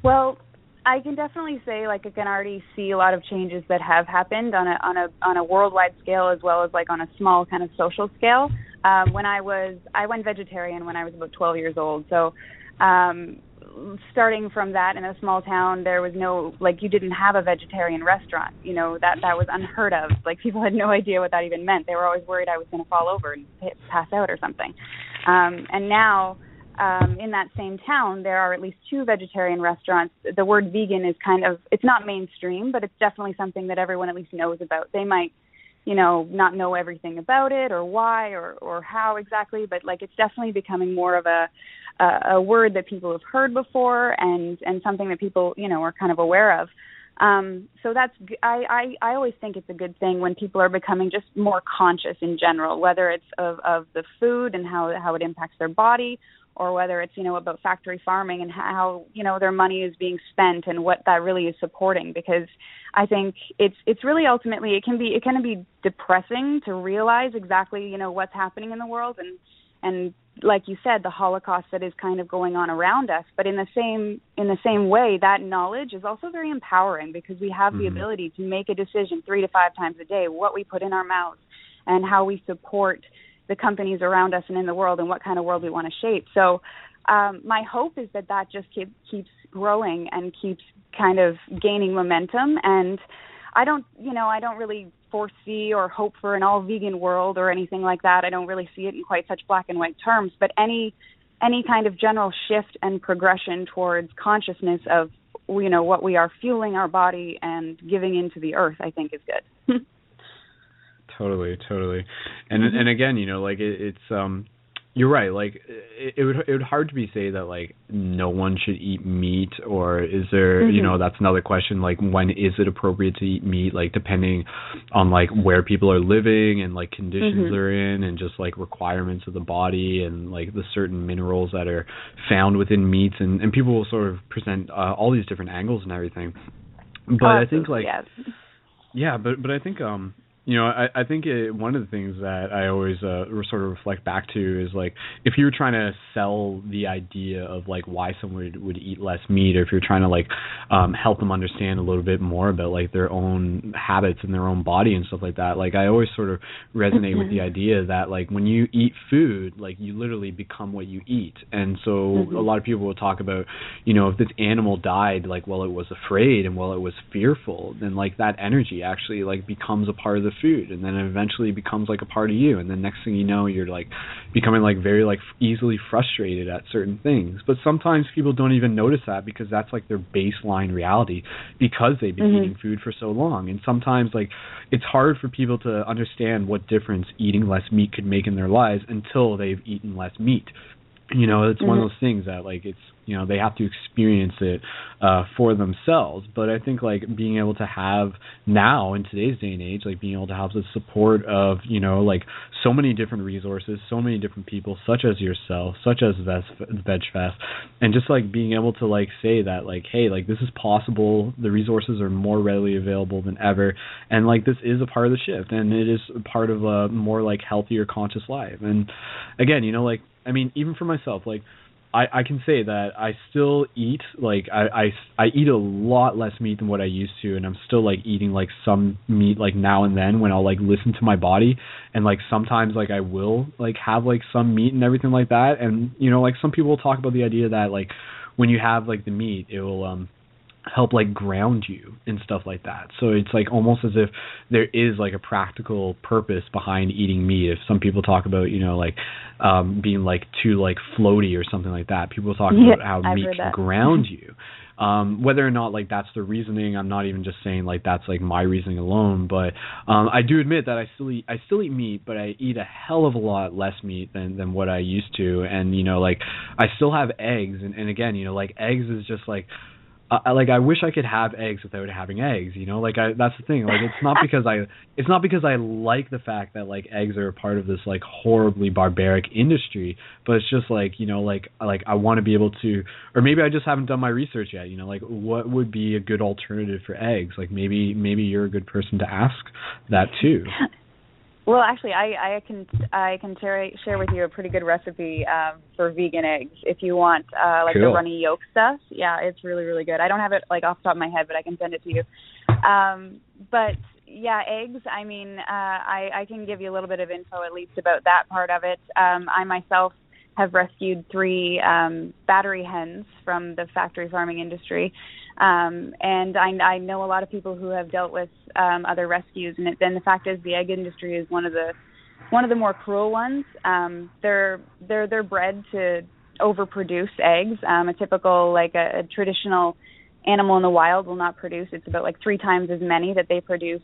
Well, I can definitely say, like, I can already see a lot of changes that have happened on a worldwide scale, as well as like on a small kind of social scale. I went vegetarian when I was about 12 years old. So, starting from that, in a small town, there was no, like, you didn't have a vegetarian restaurant. That was unheard of. Like, people had no idea what that even meant. They were always worried I was going to fall over and pass out or something. And now, in that same town, there are at least 2 vegetarian restaurants. The word vegan is kind of, it's not mainstream, but it's definitely something that everyone at least knows about. They might, not know everything about it or why or how exactly, but like, it's definitely becoming more of a word that people have heard before and something that people, are kind of aware of. So that's, I always think it's a good thing when people are becoming just more conscious in general, whether it's of the food and how it impacts their body, or whether it's, about factory farming and how, their money is being spent and what that really is supporting. Because I think it's really ultimately, it can be depressing to realize exactly, what's happening in the world. And like you said, the Holocaust that is kind of going on around us. But in the same way, that knowledge is also very empowering, because we have the ability to make a decision 3 to 5 times a day, what we put in our mouths and how we support the companies around us and in the world, and what kind of world we want to shape. So my hope is that just keeps growing and keeps kind of gaining momentum. And I don't really foresee or hope for an all vegan world or anything like that. I don't really see it in quite such black and white terms, but any kind of general shift and progression towards consciousness of, what we are fueling our body and giving into the earth, I think is good. Totally. And again, like, it's you're right. Like, it would hard to be say that like no one should eat meat, or is there, that's another question. Like, when is it appropriate to eat meat? Like, depending on like where people are living and like conditions they're in, and just like requirements of the body and like the certain minerals that are found within meats, and people will sort of present all these different angles and everything. But I think like, yeah, but I think You know, I think one of the things that I always sort of reflect back to is, like, if you're trying to sell the idea of, like, why someone would eat less meat, or if you're trying to, like, help them understand a little bit more about, like, their own habits and their own body and stuff like that, like, I always sort of resonate with the idea that, like, when you eat food, like, you literally become what you eat. And so a lot of people will talk about, you know, if this animal died, like, while it was afraid and while it was fearful, then, like, that energy actually, like, becomes a part of the food, and then it eventually becomes like a part of you, and then next thing you know, you're like becoming like very like easily frustrated at certain things. But sometimes people don't even notice that, because that's like their baseline reality, because they've been eating food for so long. And sometimes like it's hard for people to understand what difference eating less meat could make in their lives until they've eaten less meat. You know, it's one of those things that like it's, you know, they have to experience it for themselves. But I think, like, being able to have now in today's day and age, like, being able to have the support of, you know, like, so many different resources, so many different people, such as yourself, such as VegFest, and just, like, being able to, like, say that, like, hey, like, this is possible, the resources are more readily available than ever, and, like, this is a part of the shift, and it is a part of a more, like, healthier, conscious life. And, again, you know, like, I mean, even for myself, like, I can say that I still eat, like, I eat a lot less meat than what I used to, and I'm still, like, eating, like, some meat, like, now and then when I'll, like, listen to my body, and, like, sometimes, like, I will, like, have, like, some meat and everything like that. And, you know, like, some people will talk about the idea that, like, when you have, like, the meat, it will help, like, ground you and stuff like that. So it's, like, almost as if there is, like, a practical purpose behind eating meat. If some people talk about, you know, like, being, like, too, like, floaty or something like that, people talk about how meat can ground you. Whether or not, like, that's the reasoning, I'm not even just saying, like, that's, like, my reasoning alone, but I do admit that I still eat meat, but I eat a hell of a lot less meat than what I used to. And, you know, like, I still have eggs, and again, you know, like, eggs is just, like, I wish I could have eggs without having eggs, you know, like, that's the thing, like, it's not because I like the fact that, like, eggs are a part of this, like, horribly barbaric industry, but it's just, like, you know, like, I want to be able to, or maybe I just haven't done my research yet, you know, like, what would be a good alternative for eggs? Like, maybe you're a good person to ask that, too. Well, actually, I can share with you a pretty good recipe for vegan eggs if you want, like the runny yolk stuff. Yeah, it's really, really good. I don't have it like off the top of my head, but I can send it to you. But yeah, eggs. I mean, I can give you a little bit of info at least about that part of it. I myself have rescued 3 battery hens from the factory farming industry. And I know a lot of people who have dealt with other rescues, and then the fact is the egg industry is one of the more cruel ones. They're bred to overproduce eggs. A typical, like, a traditional animal in the wild will not produce. It's about like 3 times as many that they produce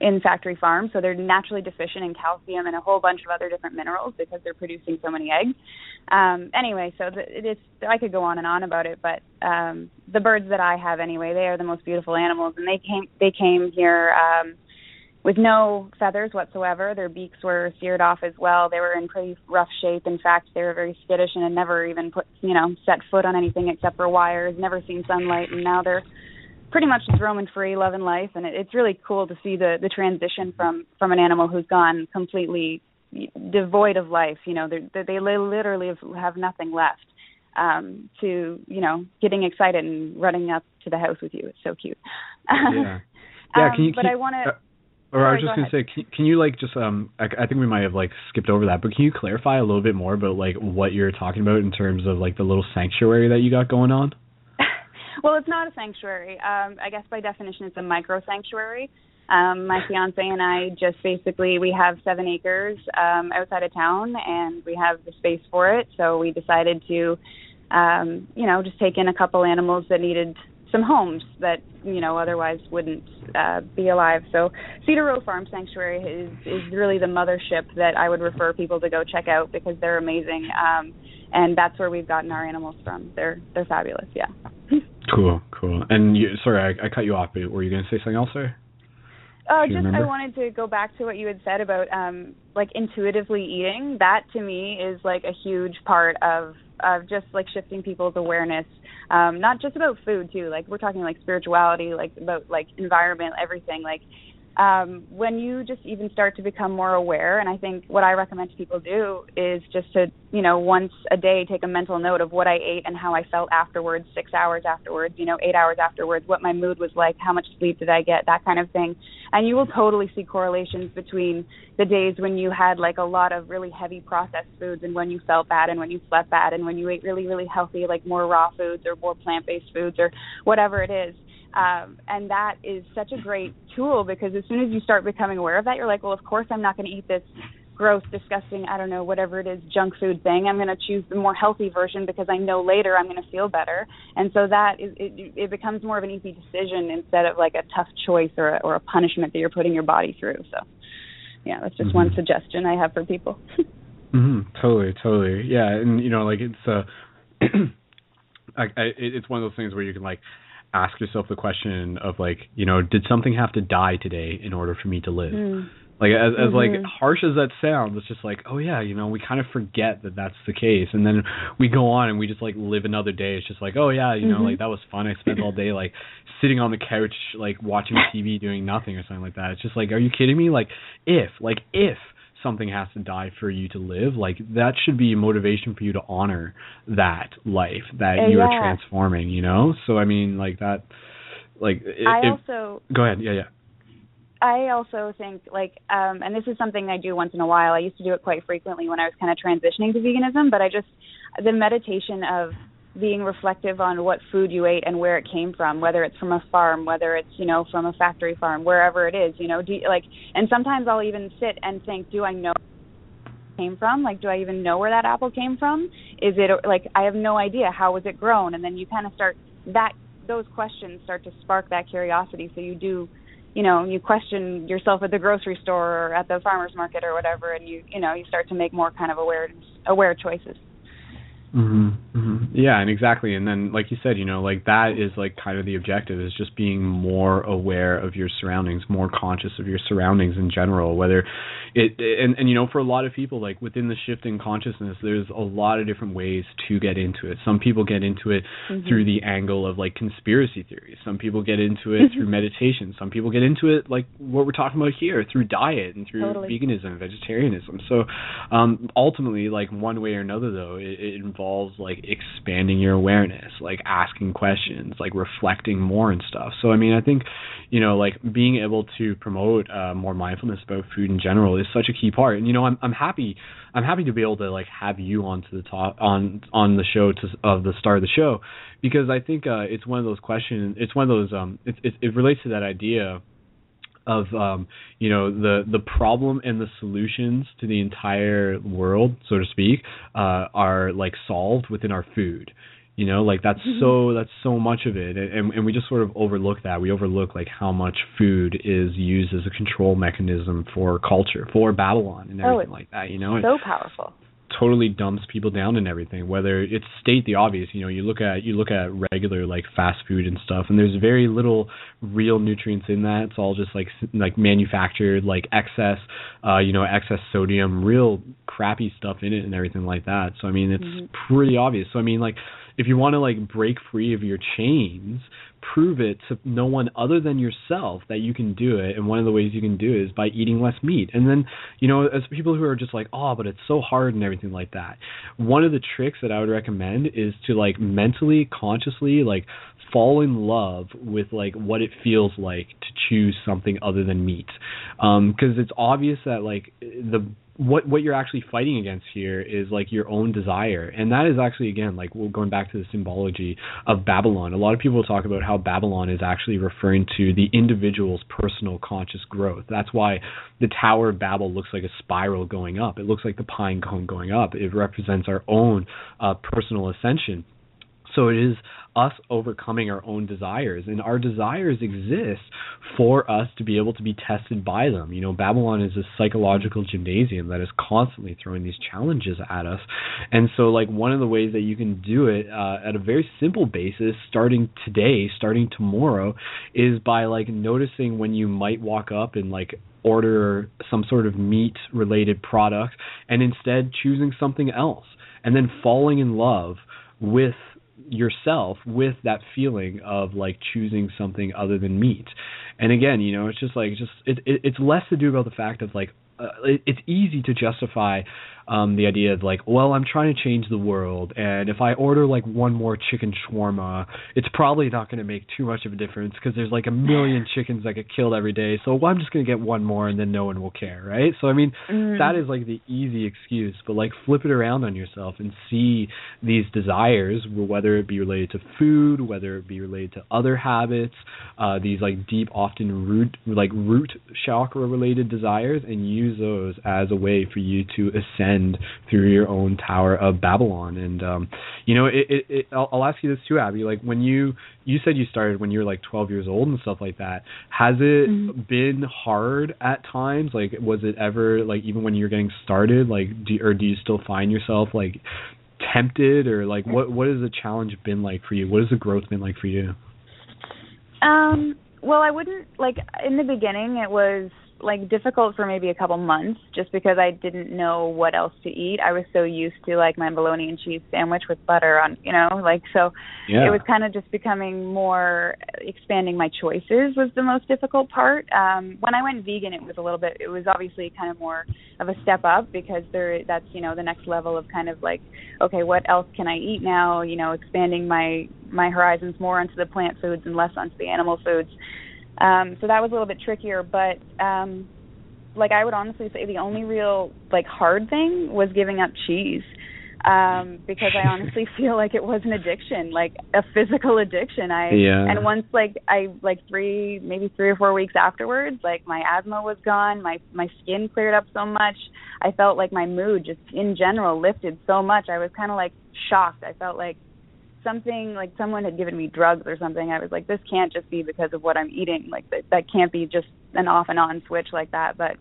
in factory farms. So they're naturally deficient in calcium and a whole bunch of other different minerals because they're producing so many eggs. Anyway, so I could go on and on about it, but the birds that I have anyway, they are the most beautiful animals, and they came here with no feathers whatsoever. Their beaks were seared off as well. They were in pretty rough shape. In fact, they were very skittish and had never even set foot on anything except for wires, never seen sunlight, and now they're pretty much just roaming free, loving life. And it's really cool to see the transition from an animal who's gone completely devoid of life. You know, they literally have nothing left, to, you know, getting excited and running up to the house with you. It's so cute. Yeah, can you keep... But I want to... Or I was just going to say, can you, like, just, I think we might have, like, skipped over that, but can you clarify a little bit more about, like, what you're talking about in terms of, like, the little sanctuary that you got going on? Well, it's not a sanctuary. I guess by definition it's a micro-sanctuary. My fiancé and I just basically, we have 7 acres outside of town, and we have the space for it, so we decided to, just take in a couple animals that needed some homes that, you know, otherwise wouldn't be alive. So Cedar Row Farm Sanctuary is really the mothership that I would refer people to go check out, because they're amazing, and that's where we've gotten our animals from. They're fabulous, yeah. Cool. And sorry, I cut you off, but were you going to say something else there? I wanted to go back to what you had said about like intuitively eating. That to me is like a huge part of just like shifting people's awareness, not just about food too. Like we're talking like spirituality, like about like environment, everything. Like when you just even start to become more aware, and I think what I recommend to people do is just to, you know, once a day take a mental note of what I ate and how I felt afterwards, 6 hours afterwards, you know, 8 hours afterwards, what my mood was like, how much sleep did I get, that kind of thing. And you will totally see correlations between the days when you had like a lot of really heavy processed foods and when you felt bad and when you slept bad and when you ate really, really healthy, like more raw foods or more plant-based foods or whatever it is. And that is such a great tool because as soon as you start becoming aware of that, you're like, well, of course I'm not going to eat this gross, disgusting, I don't know, whatever it is, junk food thing. I'm going to choose the more healthy version because I know later I'm going to feel better. And so that is, it becomes more of an easy decision instead of like a tough choice or a punishment that you're putting your body through. So, yeah, that's just one suggestion I have for people. Totally. Yeah, and, you know, like it's it's one of those things where you can like ask yourself the question of like, you know, did something have to die today in order for me to live? Like as like harsh as that sounds, it's just like, oh yeah, you know, we kind of forget that that's the case. And then we go on and we just like live another day. It's just like, oh yeah, you know, like that was fun. I spent all day like sitting on the couch, like watching TV, doing nothing or something like that. It's just like, are you kidding me? Like if something has to die for you to live, like that should be a motivation for you to honor that life that you are transforming, you know? So I mean, like that, like go ahead. Yeah. I also think like, and this is something I do once in a while. I used to do it quite frequently when I was kind of transitioning to veganism, but the meditation of being reflective on what food you ate and where it came from, whether it's from a farm, whether it's, you know, from a factory farm, wherever it is, you know, and sometimes I'll even sit and think, do I know where it came from? Like, do I even know where that apple came from? Is it like, I have no idea, how was it grown? And then you kind of those questions start to spark that curiosity. So you do, you know, you question yourself at the grocery store or at the farmer's market or whatever. And you start to make more kind of aware choices. Yeah, and exactly. And then, like you said, you know, like that is like kind of the objective, is just being more aware of your surroundings, more conscious of your surroundings in general, whether and you know, for a lot of people, like within the shift in consciousness, there's a lot of different ways to get into it. Some people get into it through the angle of like conspiracy theories. Some people get into it through meditation. Some people get into it like what we're talking about here, through diet and through veganism, vegetarianism. So ultimately, like one way or another, though, it involves like expanding your awareness, like asking questions, like reflecting more and stuff. So I mean, I think, you know, like being able to promote more mindfulness about food in general is such a key part. And you know, I'm happy to be able to like have you on the show of the start of the show, because I think it's one of those questions. It's one of those. It relates to that idea of you know, the problem and the solutions to the entire world, so to speak, are like solved within our food. You know, like that's so much of it, and we just sort of overlook that. We overlook like how much food is used as a control mechanism for culture, for Babylon, and everything like that. You know, so powerful. Totally dumps people down and everything, whether it's state the obvious. You know, you look at regular like fast food and stuff, and there's very little real nutrients in that. It's all just like manufactured, like excess sodium, real crappy stuff in it and everything like that. So I mean, it's pretty obvious. So I mean, like if you want to like break free of your chains, prove it to no one other than yourself that you can do it. And one of the ways you can do it is by eating less meat. And then, you know, as people who are just like, oh, but it's so hard and everything like that, one of the tricks that I would recommend is to like mentally, consciously, like fall in love with like what it feels like to choose something other than meat. Because it's obvious that like what you're actually fighting against here is like your own desire. And that is actually, again, like we're going back to the symbology of Babylon. A lot of people talk about how Babylon is actually referring to the individual's personal conscious growth. That's why the Tower of Babel looks like a spiral going up. It looks like the pine cone going up. It represents our own personal ascension. So it is us overcoming our own desires, and our desires exist for us to be able to be tested by them. You know, Babylon is a psychological gymnasium that is constantly throwing these challenges at us. And so like one of the ways that you can do it at a very simple basis, starting today, starting tomorrow, is by like noticing when you might walk up and like order some sort of meat related product and instead choosing something else, and then falling in love with yourself with that feeling of like choosing something other than meat. And again, you know, it's just like, just it's less to do about the fact of like, it's easy to justify the idea of like, well, I'm trying to change the world, and if I order like one more chicken shawarma, it's probably not going to make too much of a difference because there's like a million chickens that get killed every day, so I'm just going to get one more and then no one will care, right? So I mean, that is like the easy excuse, but like flip it around on yourself and see these desires, whether it be related to food, whether it be related to other habits, these like deep, often root chakra related desires, and you use those as a way for you to ascend through your own Tower of Babylon. And you know, I'll ask you this too, Abby. Like, when you said you started when you were like 12 years old and stuff like that, has it been hard at times? Like, was it ever like, even when you were getting started, like, do you still find yourself like tempted, or like what has the challenge been like for you? What has the growth been like for you? Well, I wouldn't, like, in the beginning it was like difficult for maybe a couple months just because I didn't know what else to eat. I was so used to like my bologna and cheese sandwich with butter on, you know, like, so yeah. It was kind of just becoming more, expanding my choices was the most difficult part. When I went vegan, it was obviously kind of more of a step up because that's, you know, the next level of kind of like, okay, what else can I eat now? You know, expanding my horizons more onto the plant foods and less onto the animal foods. So that was a little bit trickier, but, like, I would honestly say the only real, like, hard thing was giving up cheese, because I honestly feel like it was an addiction, like a physical addiction. And once, like, maybe three or 4 weeks afterwards, like, my asthma was gone, my skin cleared up so much, I felt like my mood just in general lifted so much, I was kind of, like, shocked. I felt like something, like someone had given me drugs or something. I was like, this can't just be because of what I'm eating. Like that can't be just an off and on switch like that. But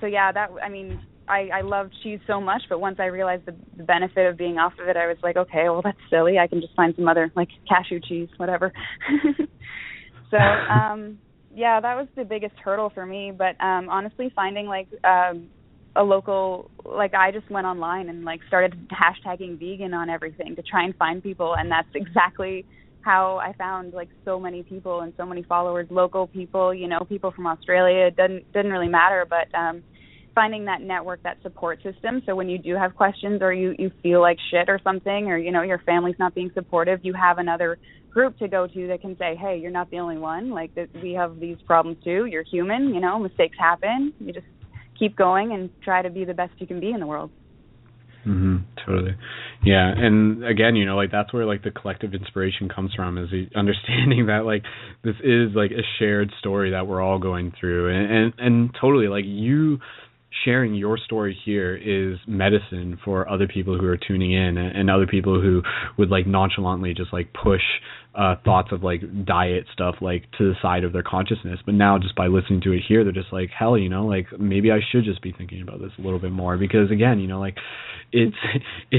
so yeah, that, I mean, I love cheese so much, but once I realized the benefit of being off of it, I was like, okay, well, that's silly. I can just find some other, like, cashew cheese, whatever. So yeah, that was the biggest hurdle for me. But honestly, finding like a local, like, I just went online and like started hashtagging vegan on everything to try and find people, and that's exactly how I found like so many people and so many followers, local people, you know, people from Australia. It didn't really matter, but finding that network, that support system, so when you do have questions or you feel like shit or something, or you know your family's not being supportive, you have another group to go to that can say, hey, you're not the only one, like we have these problems too, you're human, you know, mistakes happen, you just keep going and try to be the best you can be in the world. Mm-hmm, totally. Yeah. And again, you know, like that's where like the collective inspiration comes from, is the understanding that like this is like a shared story that we're all going through, and totally, like, you sharing your story here is medicine for other people who are tuning in, and other people who would like nonchalantly just like push thoughts of like diet stuff like to the side of their consciousness. But now just by listening to it here, they're just like, hell, you know, like maybe I should just be thinking about this a little bit more, because again, you know, like it's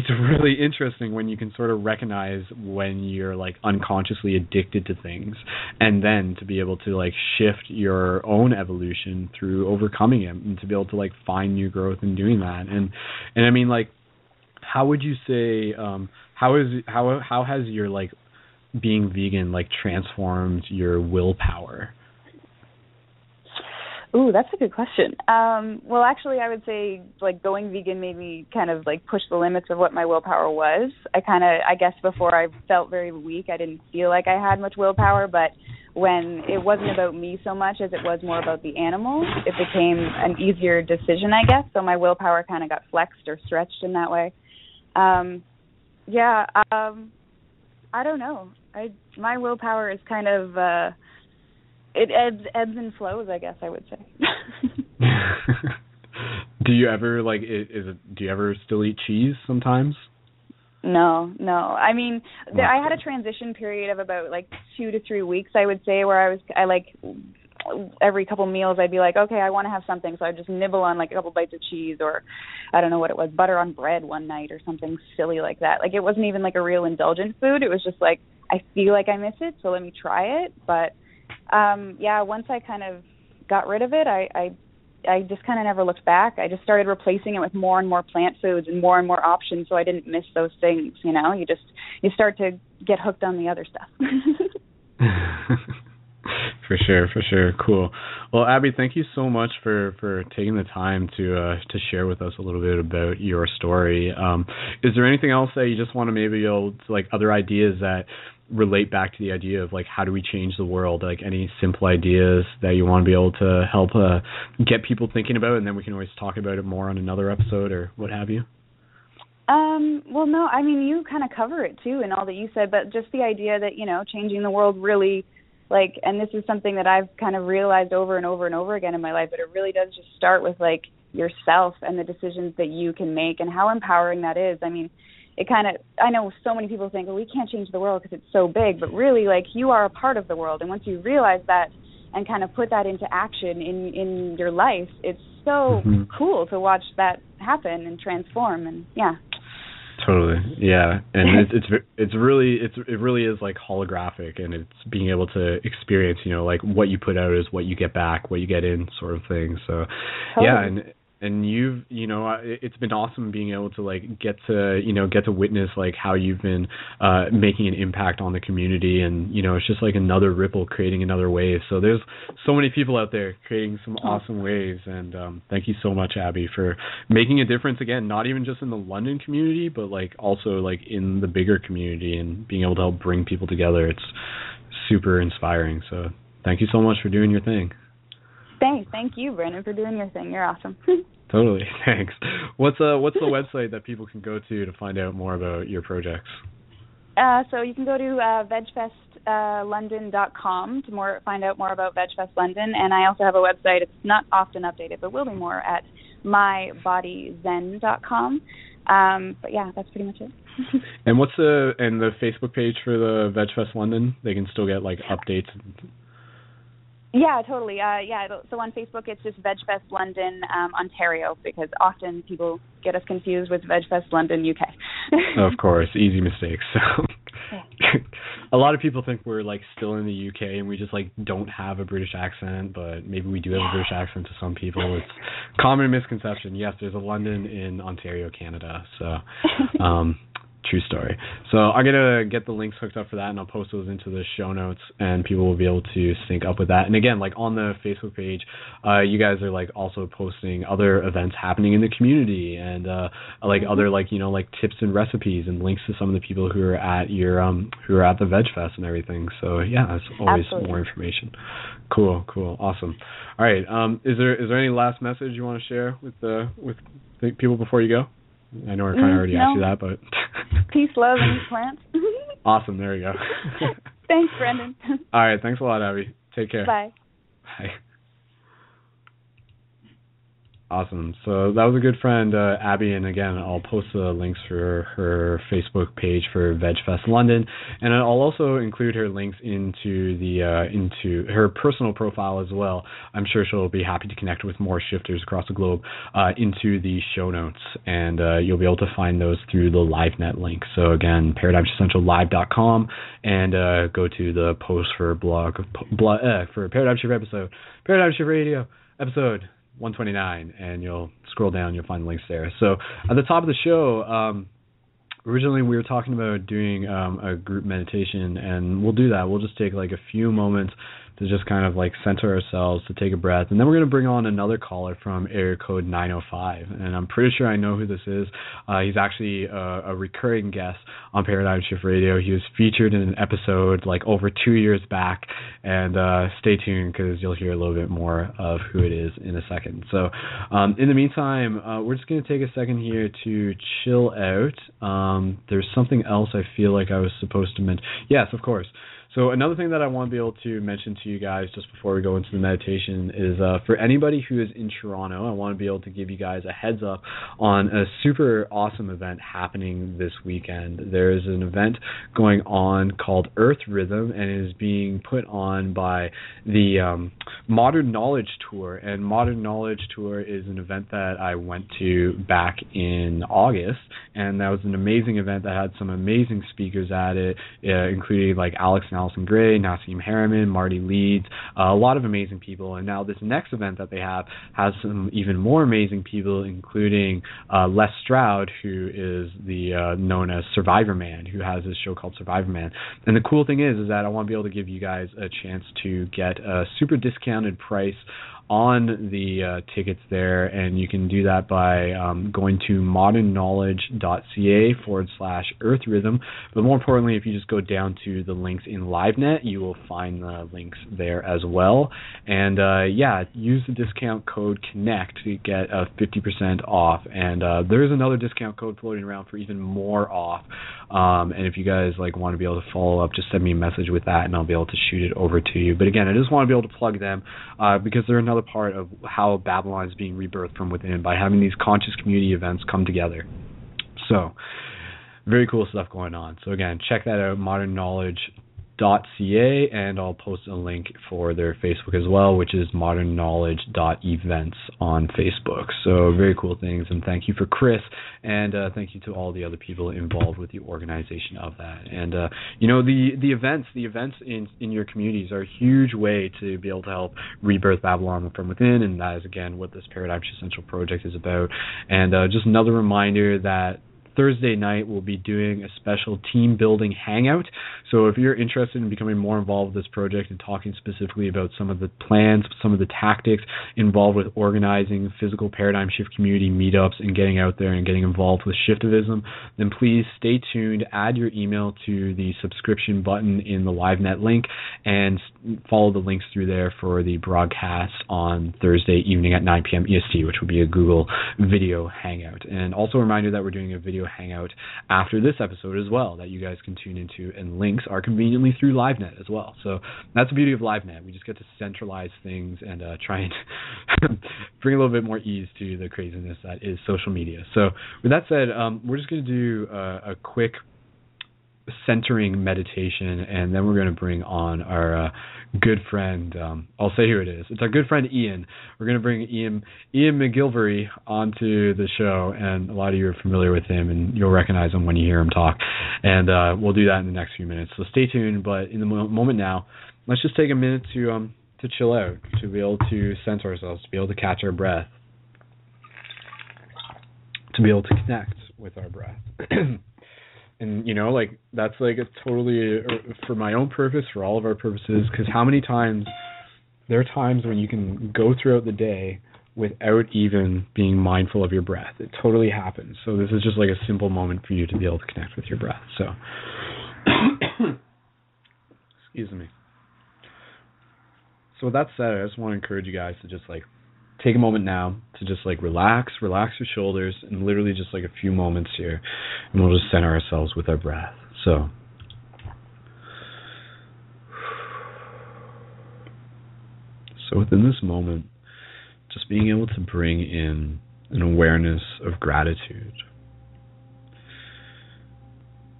really interesting when you can sort of recognize when you're like unconsciously addicted to things, and then to be able to like shift your own evolution through overcoming it, and to be able to like find new growth in doing that. And I mean, like, how would you say how has your like being vegan like transformed your willpower? Ooh, that's a good question. Well, actually, I would say like going vegan made me kind of like push the limits of what my willpower was. I guess before I felt very weak. I didn't feel like I had much willpower, but when it wasn't about me so much as it was more about the animal, it became an easier decision, I guess. So my willpower kind of got flexed or stretched in that way. I don't know. My willpower is kind of, it ebbs and flows, I guess I would say. Do you ever like? Do you ever still eat cheese sometimes? No. I mean, I had a transition period of about like 2 to 3 weeks, I would say, where I like every couple meals I'd be like, okay, I want to have something, so I'd just nibble on like a couple bites of cheese, or I don't know what it was, butter on bread one night or something silly like that. Like, it wasn't even like a real indulgent food. It was just like, I feel like I miss it, so let me try it. But yeah, once I kind of got rid of it, I I just kind of never looked back. I just started replacing it with more and more plant foods and more options, so I didn't miss those things, you know. You start to get hooked on the other stuff. For sure. Cool. Well, Abby, thank you so much for taking the time to share with us a little bit about your story. Is there anything else that you just want to maybe, like, other ideas that relate back to the idea of, like, how do we change the world? Like, any simple ideas that you want to be able to help get people thinking about, and then we can always talk about it more on another episode or what have you? Well, no, I mean, you kind of cover it, too, in all that you said, but just the idea that, you know, changing the world really... Like, and this is something that I've kind of realized over and over and over again in my life, but it really does just start with, like, yourself and the decisions that you can make and how empowering that is. I mean, it kind of, I know so many people think, well, we can't change the world because it's so big, but really, like, you are a part of the world. And once you realize that and kind of put that into action in your life, it's so cool to watch that happen and transform. And yeah. Totally, yeah, and it really is like holographic, and it's being able to experience, you know, like what you put out is what you get back, what you get in, sort of thing. So, totally. Yeah, and you've, you know, it's been awesome being able to, like, get to witness, like, how you've been making an impact on the community, and, you know, it's just like another ripple, creating another wave. So there's so many people out there creating some awesome waves, and thank you so much, Abby, for making a difference again, not even just in the London community, but, like, also, like, in the bigger community, and being able to help bring people together. It's super inspiring, so thank you so much for doing your thing. Thanks. Thank you, Brendan, for doing your thing. You're awesome. Totally. Thanks. What's the website that people can go to find out more about your projects? So you can go to VegFestLondon.com to find out more about VegFest London. And I also have a website. It's not often updated, but will be more, at mybodyzen.com. But, yeah, that's pretty much it. And the Facebook page for the VegFest London? They can still get, like, updates? Yeah, totally. So on Facebook, it's just VegFest London, Ontario, because often people get us confused with VegFest London, UK. Of course, easy mistake. So yeah. A lot of people think we're, like, still in the UK and we just, like, don't have a British accent, but maybe we do have a British accent to some people. It's common misconception. Yes, there's a London in Ontario, Canada. So, true story. So I'm going to get the links hooked up for that, and I'll post those into the show notes, and people will be able to sync up with that. And again, like, on the Facebook page, you guys are, like, also posting other events happening in the community, and like, other, like, you know, like, tips and recipes and links to some of the people who are at your who are at the VegFest and everything. So yeah, that's always more information. Cool. Awesome. All right. Is there any last message you want to share with people before you go? I know I kind of already asked you that, but... Peace, love, and plants. Awesome. There you go. Thanks, Brendan. All right. Thanks a lot, Abby. Take care. Bye. Awesome. So that was a good friend, Abby, and again, I'll post the links for her Facebook page for VegFest London, and I'll also include her links into her personal profile as well. I'm sure she'll be happy to connect with more shifters across the globe into the show notes, and you'll be able to find those through the LiveNet link. So again, ParadigmShiftCentral.com, and go to the post for for Paradigm Shift episode, Paradigm Shift Radio episode 129, and you'll scroll down, you'll find links there. So at the top of the show, originally we were talking about doing a group meditation, and we'll do that. We'll just take, like, a few moments to just kind of, like, center ourselves, to take a breath, and then we're going to bring on another caller from area code 905, and I'm pretty sure I know who this is. He's actually a recurring guest on Paradigm Shift Radio. He was featured in an episode, like, over 2 years back, and stay tuned, because you'll hear a little bit more of who it is in a second. So in the meantime, we're just going to take a second here to chill out. There's something else I feel like I was supposed to mention. Yes, of course. So another thing that I want to be able to mention to you guys just before we go into the meditation is for anybody who is in Toronto, I want to be able to give you guys a heads up on a super awesome event happening this weekend. There is an event going on called Earth Rhythm, and it is being put on by the Modern Knowledge Tour. And Modern Knowledge Tour is an event that I went to back in August, and that was an amazing event that had some amazing speakers at it, including, like, Alex and Alison Gray, Nassim Haramein, Marty Leeds, a lot of amazing people. And now this next event that they have has some even more amazing people, including Les Stroud, who is the known as Survivorman, who has this show called Survivorman. And the cool thing is that I want to be able to give you guys a chance to get a super discounted price on the tickets there, and you can do that by going to modernknowledge.ca/Earth Rhythm. But more importantly, if you just go down to the links in LiveNet, you will find the links there as well. And yeah, use the discount code CONNECT to get 50% off. And there is another discount code floating around for even more off. And if you guys like want to be able to follow up, just send me a message with that, and I'll be able to shoot it over to you. But again, I just want to be able to plug them because they're another part of how Babylon is being rebirthed from within by having these conscious community events come together. So very cool stuff going on. So again, check that out, modernknowledge.ca, and I'll post a link for their Facebook as well, which is modernknowledge.events on Facebook. So very cool things, and thank you for Chris, and thank you to all the other people involved with the organization of that. And you know, the events in your communities are a huge way to be able to help rebirth Babylon from within, and that is again what this Paradigm Shift Central project is about. And just another reminder that Thursday night, we'll be doing a special team building hangout. So if you're interested in becoming more involved with this project and talking specifically about some of the plans, some of the tactics involved with organizing physical paradigm shift community meetups and getting out there and getting involved with shiftivism, then please stay tuned, add your email to the subscription button in the LiveNet link, and follow the links through there for the broadcast on Thursday evening at 9 p.m. EST, which will be a Google video hangout. And also a reminder that we're doing a video hangout after this episode as well that you guys can tune into, and links are conveniently through LiveNet as well. So that's the beauty of LiveNet. We just get to centralize things and try and bring a little bit more ease to the craziness that is social media. So with that said, we're just going to do a quick centering meditation, and then we're going to bring on our good friend. I'll say who it is. It's our good friend Ian. We're going to bring Ian McGilvery onto the show, and a lot of you are familiar with him, and you'll recognize him when you hear him talk. And we'll do that in the next few minutes. So stay tuned. But in the moment now, let's just take a minute to chill out, to be able to center ourselves, to be able to catch our breath, to be able to connect with our breath. And, you know, like, that's, like, it's totally for my own purpose, for all of our purposes, because how many times there are times when you can go throughout the day without even being mindful of your breath. It totally happens. So this is just, like, a simple moment for you to be able to connect with your breath. So, excuse me. So with that said, I just want to encourage you guys to just, like, take a moment now to just like relax your shoulders, and literally just like a few moments here, and we'll just center ourselves with our breath. So within this moment, just being able to bring in an awareness of gratitude,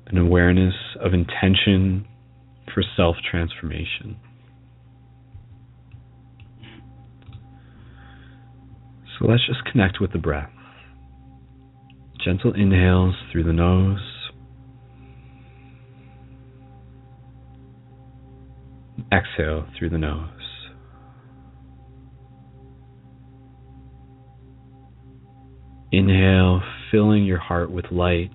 an awareness of intention for self-transformation. So let's just connect with the breath. Gentle inhales through the nose. Exhale through the nose. Inhale, filling your heart with light.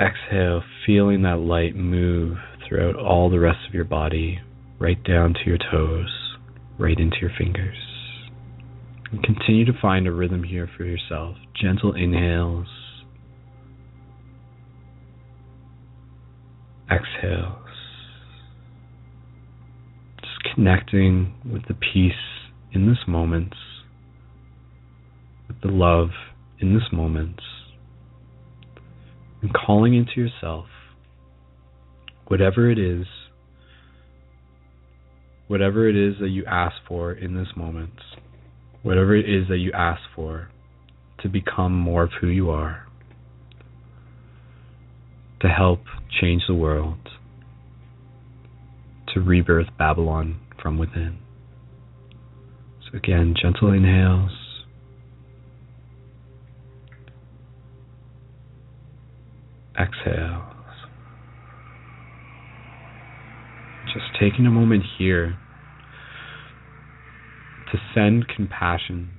Exhale, feeling that light move throughout all the rest of your body, right down to your toes, right into your fingers. And continue to find a rhythm here for yourself. Gentle inhales, exhales. Just connecting with the peace in this moment, with the love in this moment, and calling into yourself whatever it is. Whatever it is that you ask for in this moment, whatever it is that you ask for to become more of who you are, to help change the world, to rebirth Babylon from within. So again, gentle inhales, exhales. Just taking a moment here to send compassion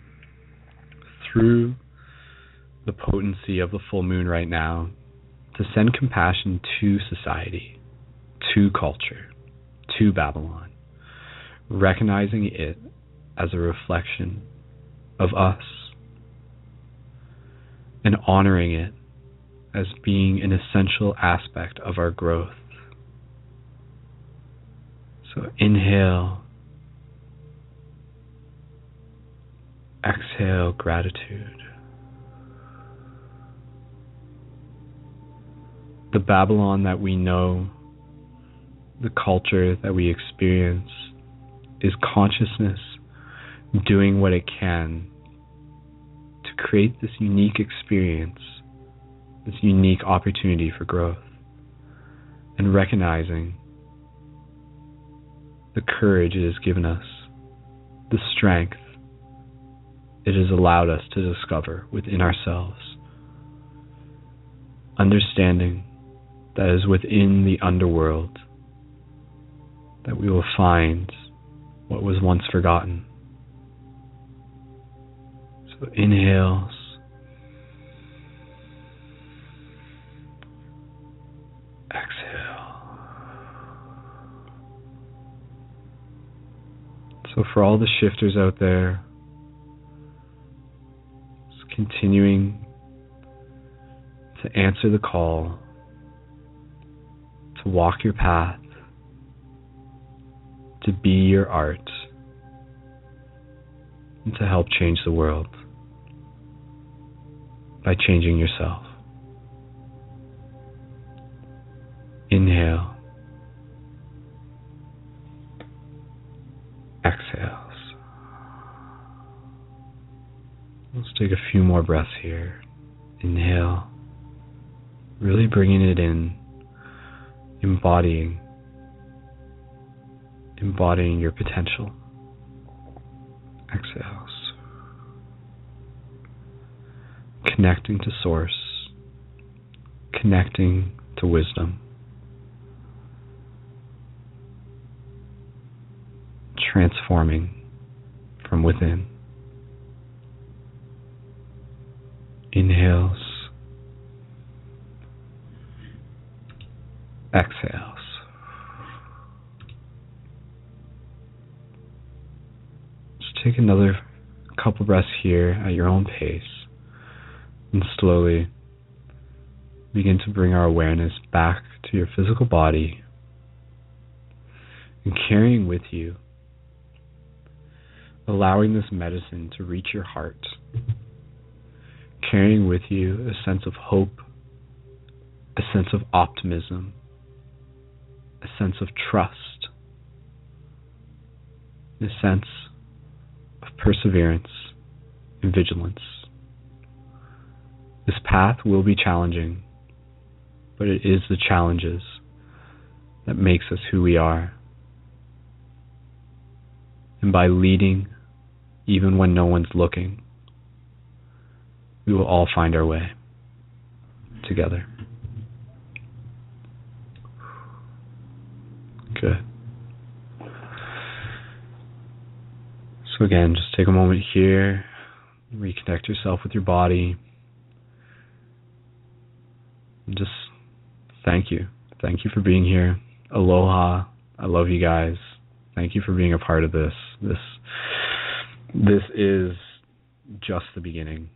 through the potency of the full moon right now, to send compassion to society, to culture, to Babylon, recognizing it as a reflection of us and honoring it as being an essential aspect of our growth. So inhale, exhale, gratitude. The Babylon that we know, the culture that we experience, is consciousness doing what it can to create this unique experience, this unique opportunity for growth, and recognizing the courage it has given us, the strength it has allowed us to discover within ourselves, understanding that is within the underworld that we will find what was once forgotten. So inhales, exhale. So for all the shifters out there, just continuing to answer the call, to walk your path, to be your art, and to help change the world by changing yourself. Inhale. Exhales. Let's take a few more breaths here. Inhale. Really bringing it in, embodying your potential. Exhales. Connecting to source, connecting to wisdom. Transforming from within. Inhales. Exhales. Just take another couple breaths here at your own pace and slowly begin to bring our awareness back to your physical body and carrying with you, allowing this medicine to reach your heart, carrying with you a sense of hope, a sense of optimism, a sense of trust, a sense of perseverance and vigilance. This path will be challenging, but it is the challenges that makes us who we are. And by leading, even when no one's looking, we will all find our way together. Good. So again, just take a moment here, reconnect yourself with your body, and just thank you. Thank you for being here. Aloha. I love you guys. Thank you for being a part of this. This is just the beginning.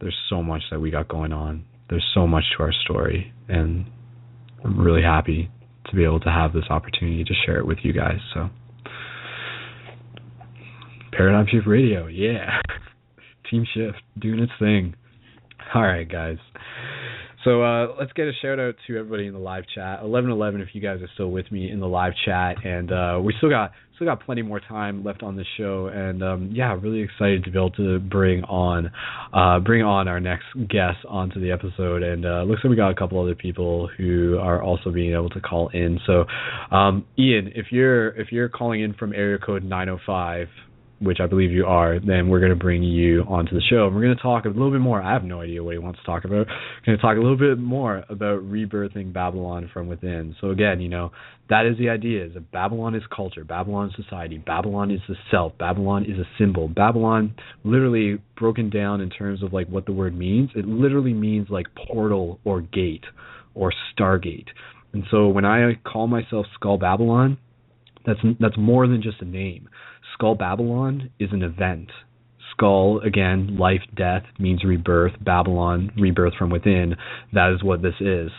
There's so much that we got going on. There's so much to our story, and I'm really happy to be able to have this opportunity to share it with you guys. So Paradigm Shift Radio, yeah. Team Shift doing its thing. All right, guys. So let's get a shout out to everybody in the live chat. 11:11, if you guys are still with me in the live chat, and we still got plenty more time left on the show. And really excited to be able to bring on our next guest onto the episode. And looks like we got a couple other people who are also being able to call in. So Ian, if you're calling in from area code 905. which I believe you are, then we're going to bring you onto the show. And we're going to talk a little bit more. I have no idea what he wants to talk about. We're going to talk a little bit more about rebirthing Babylon from within. So again, you know, that is the idea, is that Babylon is culture, Babylon is society, Babylon is the self, Babylon is a symbol. Babylon, literally broken down in terms of like what the word means, it literally means like portal or gate or stargate. And so when I call myself Skull Babylon, that's more than just a name. Skull Babylon is an event. Skull, again, life, death, means rebirth. Babylon, rebirth from within. That is what this is.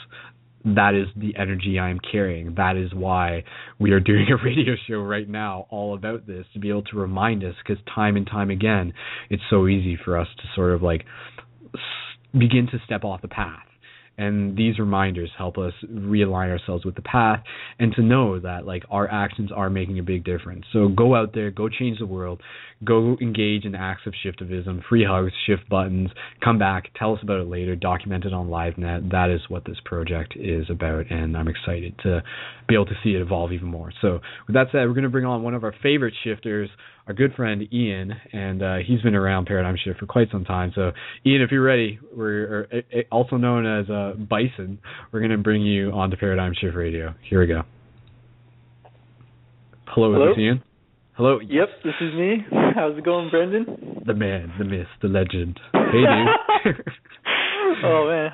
That is the energy I'm carrying. That is why we are doing a radio show right now all about this, to be able to remind us, because time and time again, it's so easy for us to sort of like begin to step off the path. And these reminders help us realign ourselves with the path and to know that like our actions are making a big difference. So go out there, go change the world, go engage in acts of shiftivism, free hugs, shift buttons, come back, tell us about it later, document it on LiveNet. That is what this project is about, and I'm excited to be able to see it evolve even more. So with that said, we're going to bring on one of our favorite shifters, our good friend Ian, and he's been around Paradigm Shift for quite some time. So Ian, if you're ready, we're also known as Bison, we're going to bring you on to Paradigm Shift Radio. Here we go. Hello? Is this Ian? Hello. Yep, this is me. How's it going, Brendan? The man, the myth, the legend. Hey, dude. Oh, man,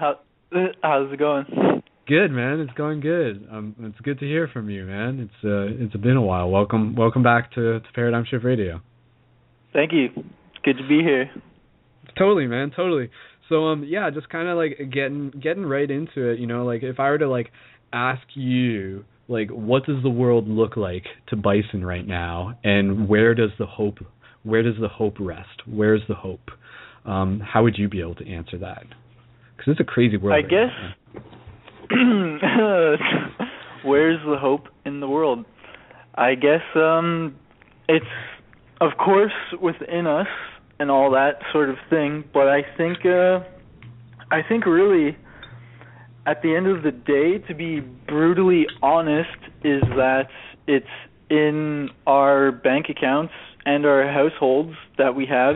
how's it going? Good, man. It's going good. It's good to hear from you, man. It's been a while. Welcome back to Paradigm Shift Radio. Thank you. It's good to be here. Totally, man. Totally. So yeah, just kind of like getting right into it. You know, like if I were to like ask you, like, what does the world look like to Bison right now, and where does the hope rest? Where's the hope? How would you be able to answer that? Because it's a crazy world. I guess. Right now. Where's the hope in the world? I guess it's, of course, within us and all that sort of thing, but I think really at the end of the day, to be brutally honest, is that it's in our bank accounts and our households that we have,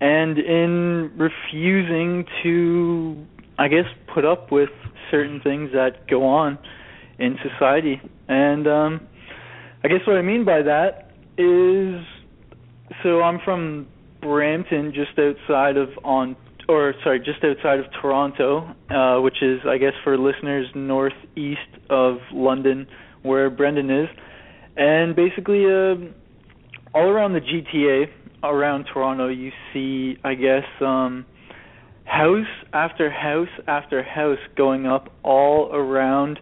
and in refusing to, I guess, put up with certain things that go on in society. And I guess what I mean by that is, so I'm from Brampton, just outside of Toronto, which is, I guess, for listeners, northeast of London, where Brendan is, and basically all around the GTA, around Toronto, you see, I guess, house after house after house going up all around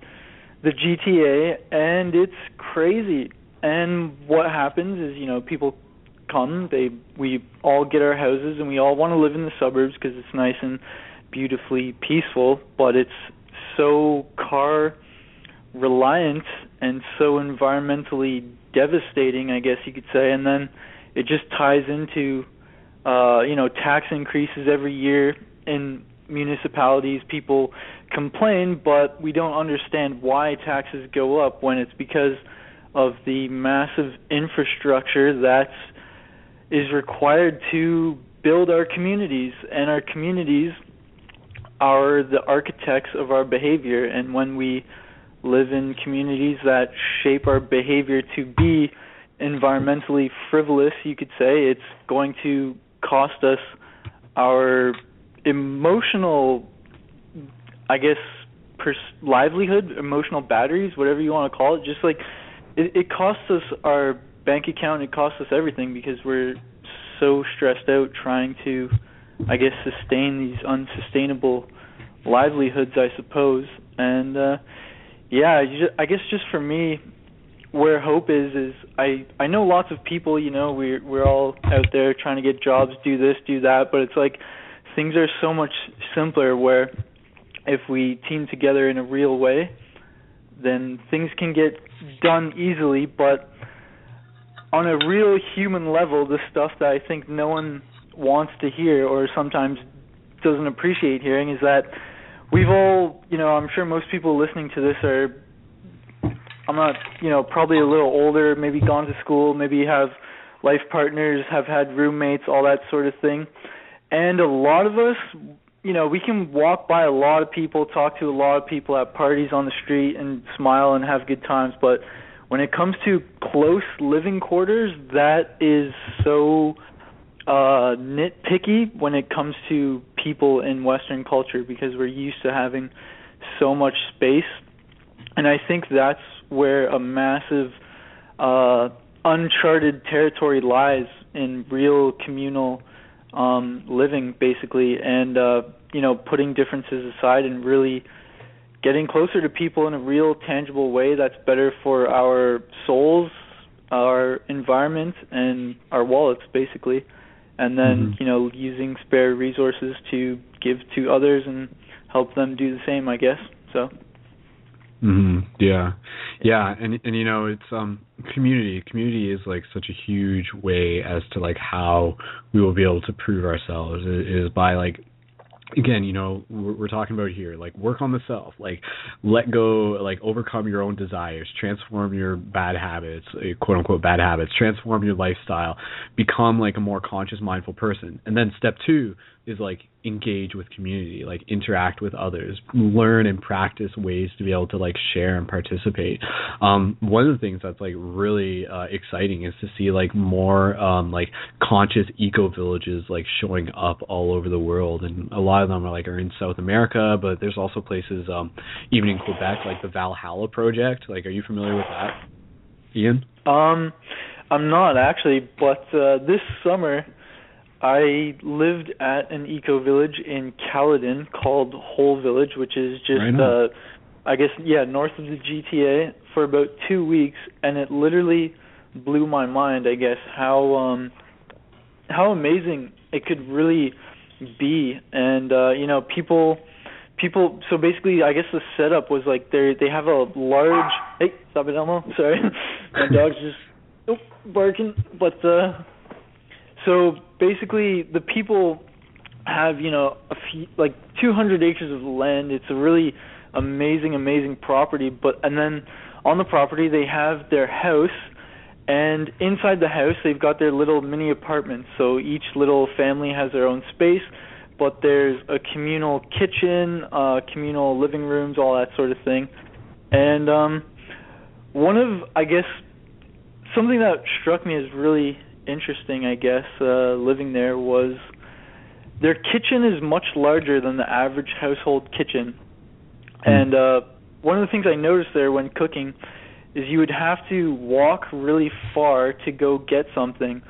the GTA, and it's crazy. And what happens is, you know, people come, we all get our houses, and we all want to live in the suburbs because it's nice and beautifully peaceful, but it's so car reliant and so environmentally devastating, I guess you could say. And then it just ties into, you know, tax increases every year. In municipalities, people complain, but we don't understand why taxes go up, when it's because of the massive infrastructure that is required to build our communities, and our communities are the architects of our behavior. And when we live in communities that shape our behavior to be environmentally frivolous, you could say, it's going to cost us our emotional, I guess, livelihood, emotional batteries, whatever you want to call it. Just like it costs us our bank account, it costs us everything, because we're so stressed out trying to, I guess, sustain these unsustainable livelihoods, I suppose. And yeah, I guess just for me, where hope is I know lots of people, you know, we're all out there trying to get jobs, do this, do that, but it's like, things are so much simpler, where if we team together in a real way, then things can get done easily. But on a real human level, the stuff that I think no one wants to hear, or sometimes doesn't appreciate hearing, is that we've all, you know, I'm sure most people listening to this are, I'm not, you know, probably a little older, maybe gone to school, maybe have life partners, have had roommates, all that sort of thing. And a lot of us, you know, we can walk by a lot of people, talk to a lot of people at parties on the street and smile and have good times. But when it comes to close living quarters, that is so nitpicky when it comes to people in Western culture, because we're used to having so much space. And I think that's where a massive uncharted territory lies in real communal living, basically, and you know, putting differences aside and really getting closer to people in a real tangible way that's better for our souls, our environment, and our wallets, basically. And then, you know, using spare resources to give to others and help them do the same, I guess. So. Yeah. And you know, it's community. Community is like such a huge way as to like how we will be able to prove ourselves is by like, again, you know, we're talking about here, like work on the self, like let go, like overcome your own desires, transform your bad habits, quote unquote bad habits, transform your lifestyle, become like a more conscious, mindful person. And then step two is like engage with community, like interact with others, learn and practice ways to be able to like share and participate. One of the things that's like really exciting is to see like more like conscious eco villages like showing up all over the world, and a lot of them are in South America, but there's also places even in Quebec, like the Valhalla Project. Like, are you familiar with that, Ian? I'm not actually, but this summer I lived at an eco village in Caledon called Whole Village, which is just north of the GTA for about 2 weeks, and it literally blew my mind, I guess, how amazing it could really be. And you know, people so basically I guess the setup was like they have a large hey, stop it, Elmo, sorry. My dog's just barking. But so basically the people have, you know, a few, like 200 acres of land. It's a really amazing property, and then on the property they have their house. And inside the house, they've got their little mini apartments. So each little family has their own space, but there's a communal kitchen, communal living rooms, all that sort of thing. And something that struck me as really interesting, living there, was their kitchen is much larger than the average household kitchen. And one of the things I noticed there when cooking is you would have to walk really far to go get something.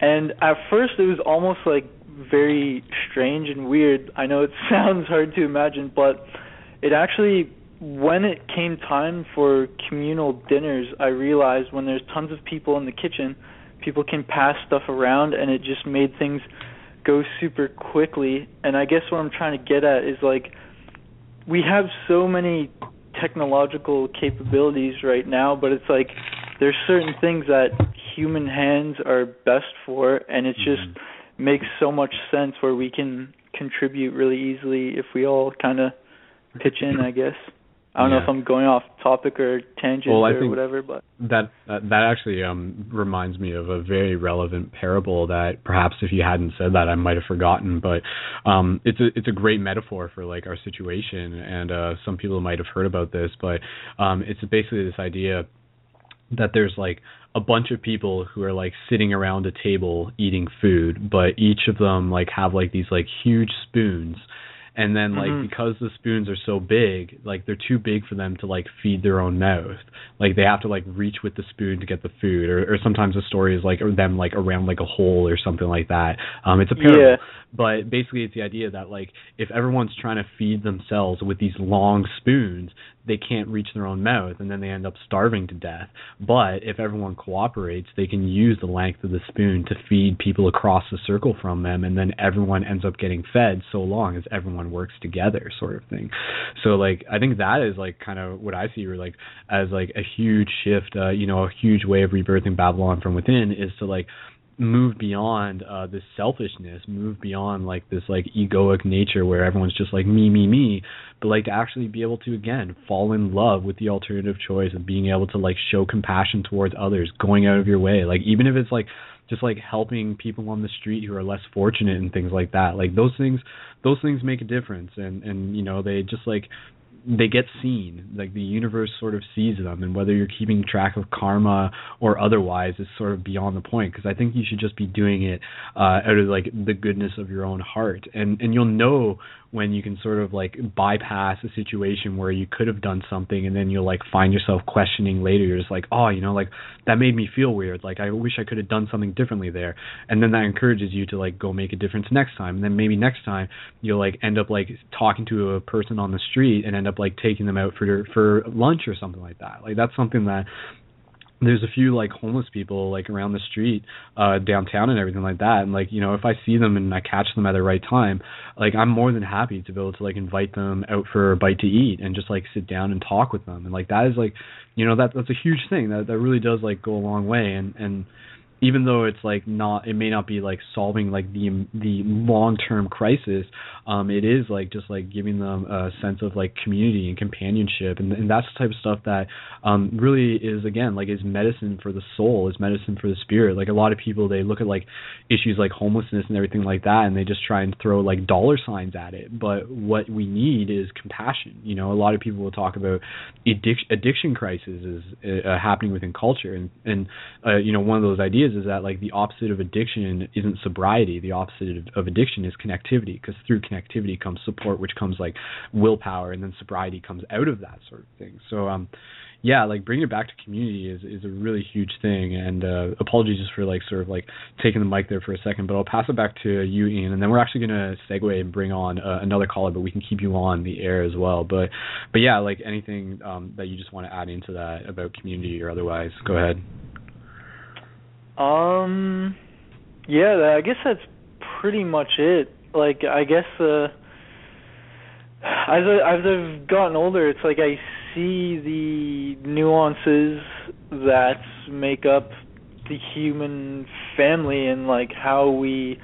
And at first it was almost like very strange and weird. I know it sounds hard to imagine, but it actually, when it came time for communal dinners, I realized when there's tons of people in the kitchen, people can pass stuff around, and it just made things go super quickly. And I guess what I'm trying to get at is like, we have so many technological capabilities right now, but it's like there's certain things that human hands are best for, and it just makes so much sense where we can contribute really easily if we all kind of pitch in, I guess. I don't know if I'm going off topic or tangent or whatever, but that actually reminds me of a very relevant parable that perhaps if you hadn't said that I might have forgotten. But it's a great metaphor for like our situation, and some people might have heard about this, but it's basically this idea that there's like a bunch of people who are like sitting around a table eating food, but each of them like have like these like huge spoons. And then, like, because the spoons are so big, like, they're too big for them to, like, feed their own mouth. Like, they have to, like, reach with the spoon to get the food. Or sometimes the story is, like, or them, like, around, like, a hole or something like that. It's a parable. Yeah. But basically it's the idea that, like, if everyone's trying to feed themselves with these long spoons, they can't reach their own mouth, and then they end up starving to death. But if everyone cooperates, they can use the length of the spoon to feed people across the circle from them, and then everyone ends up getting fed so long as everyone works together, sort of thing. So, like, I think that is, like, kind of what I see like as, like, a huge shift, you know, a huge way of rebirthing Babylon from within is to, like, move beyond this selfishness, move beyond like this like egoic nature where everyone's just like me, me, me, but like to actually be able to, again, fall in love with the alternative choice of being able to like show compassion towards others, going out of your way. Like even if it's like just like helping people on the street who are less fortunate and things like that, like those things make a difference. And you know, they just like, they get seen, like the universe sort of sees them, and whether you're keeping track of karma or otherwise is sort of beyond the point, because I think you should just be doing it out of like the goodness of your own heart, and you'll know when you can sort of like bypass a situation where you could have done something, and then you'll like find yourself questioning later. You're just like, oh, you know, like that made me feel weird, like I wish I could have done something differently there, and then that encourages you to like go make a difference next time, and then maybe next time you'll like end up like talking to a person on the street and end up like taking them out for lunch or something like that. Like that's something that there's a few like homeless people like around the street downtown and everything like that, and like, you know, if I see them and I catch them at the right time, like I'm more than happy to be able to like invite them out for a bite to eat and just like sit down and talk with them. And like that is like, you know, that's a huge thing that really does like go a long way. And even though it's like not, it may not be like solving like the long-term crisis, it is like just like giving them a sense of like community and companionship, and that's the type of stuff that really is, again, like is medicine for the soul, is medicine for the spirit. Like a lot of people, they look at like issues like homelessness and everything like that, and they just try and throw like dollar signs at it. But what we need is compassion. You know, a lot of people will talk about addiction crises is happening within culture, and you know, one of those ideas is that like the opposite of addiction isn't sobriety, the opposite of addiction is connectivity, because through connectivity comes support, which comes like willpower, and then sobriety comes out of that sort of thing. So yeah, like bringing it back to community is a really huge thing. And apologies just for like sort of like taking the mic there for a second, but I'll pass it back to you, Ian, and then we're actually going to segue and bring on another caller, but we can keep you on the air as well. But yeah, like anything that you just want to add into that about community or otherwise, go ahead. Yeah, I guess that's pretty much it. Like, I guess as I've gotten older, it's like I see the nuances that make up the human family, and like how we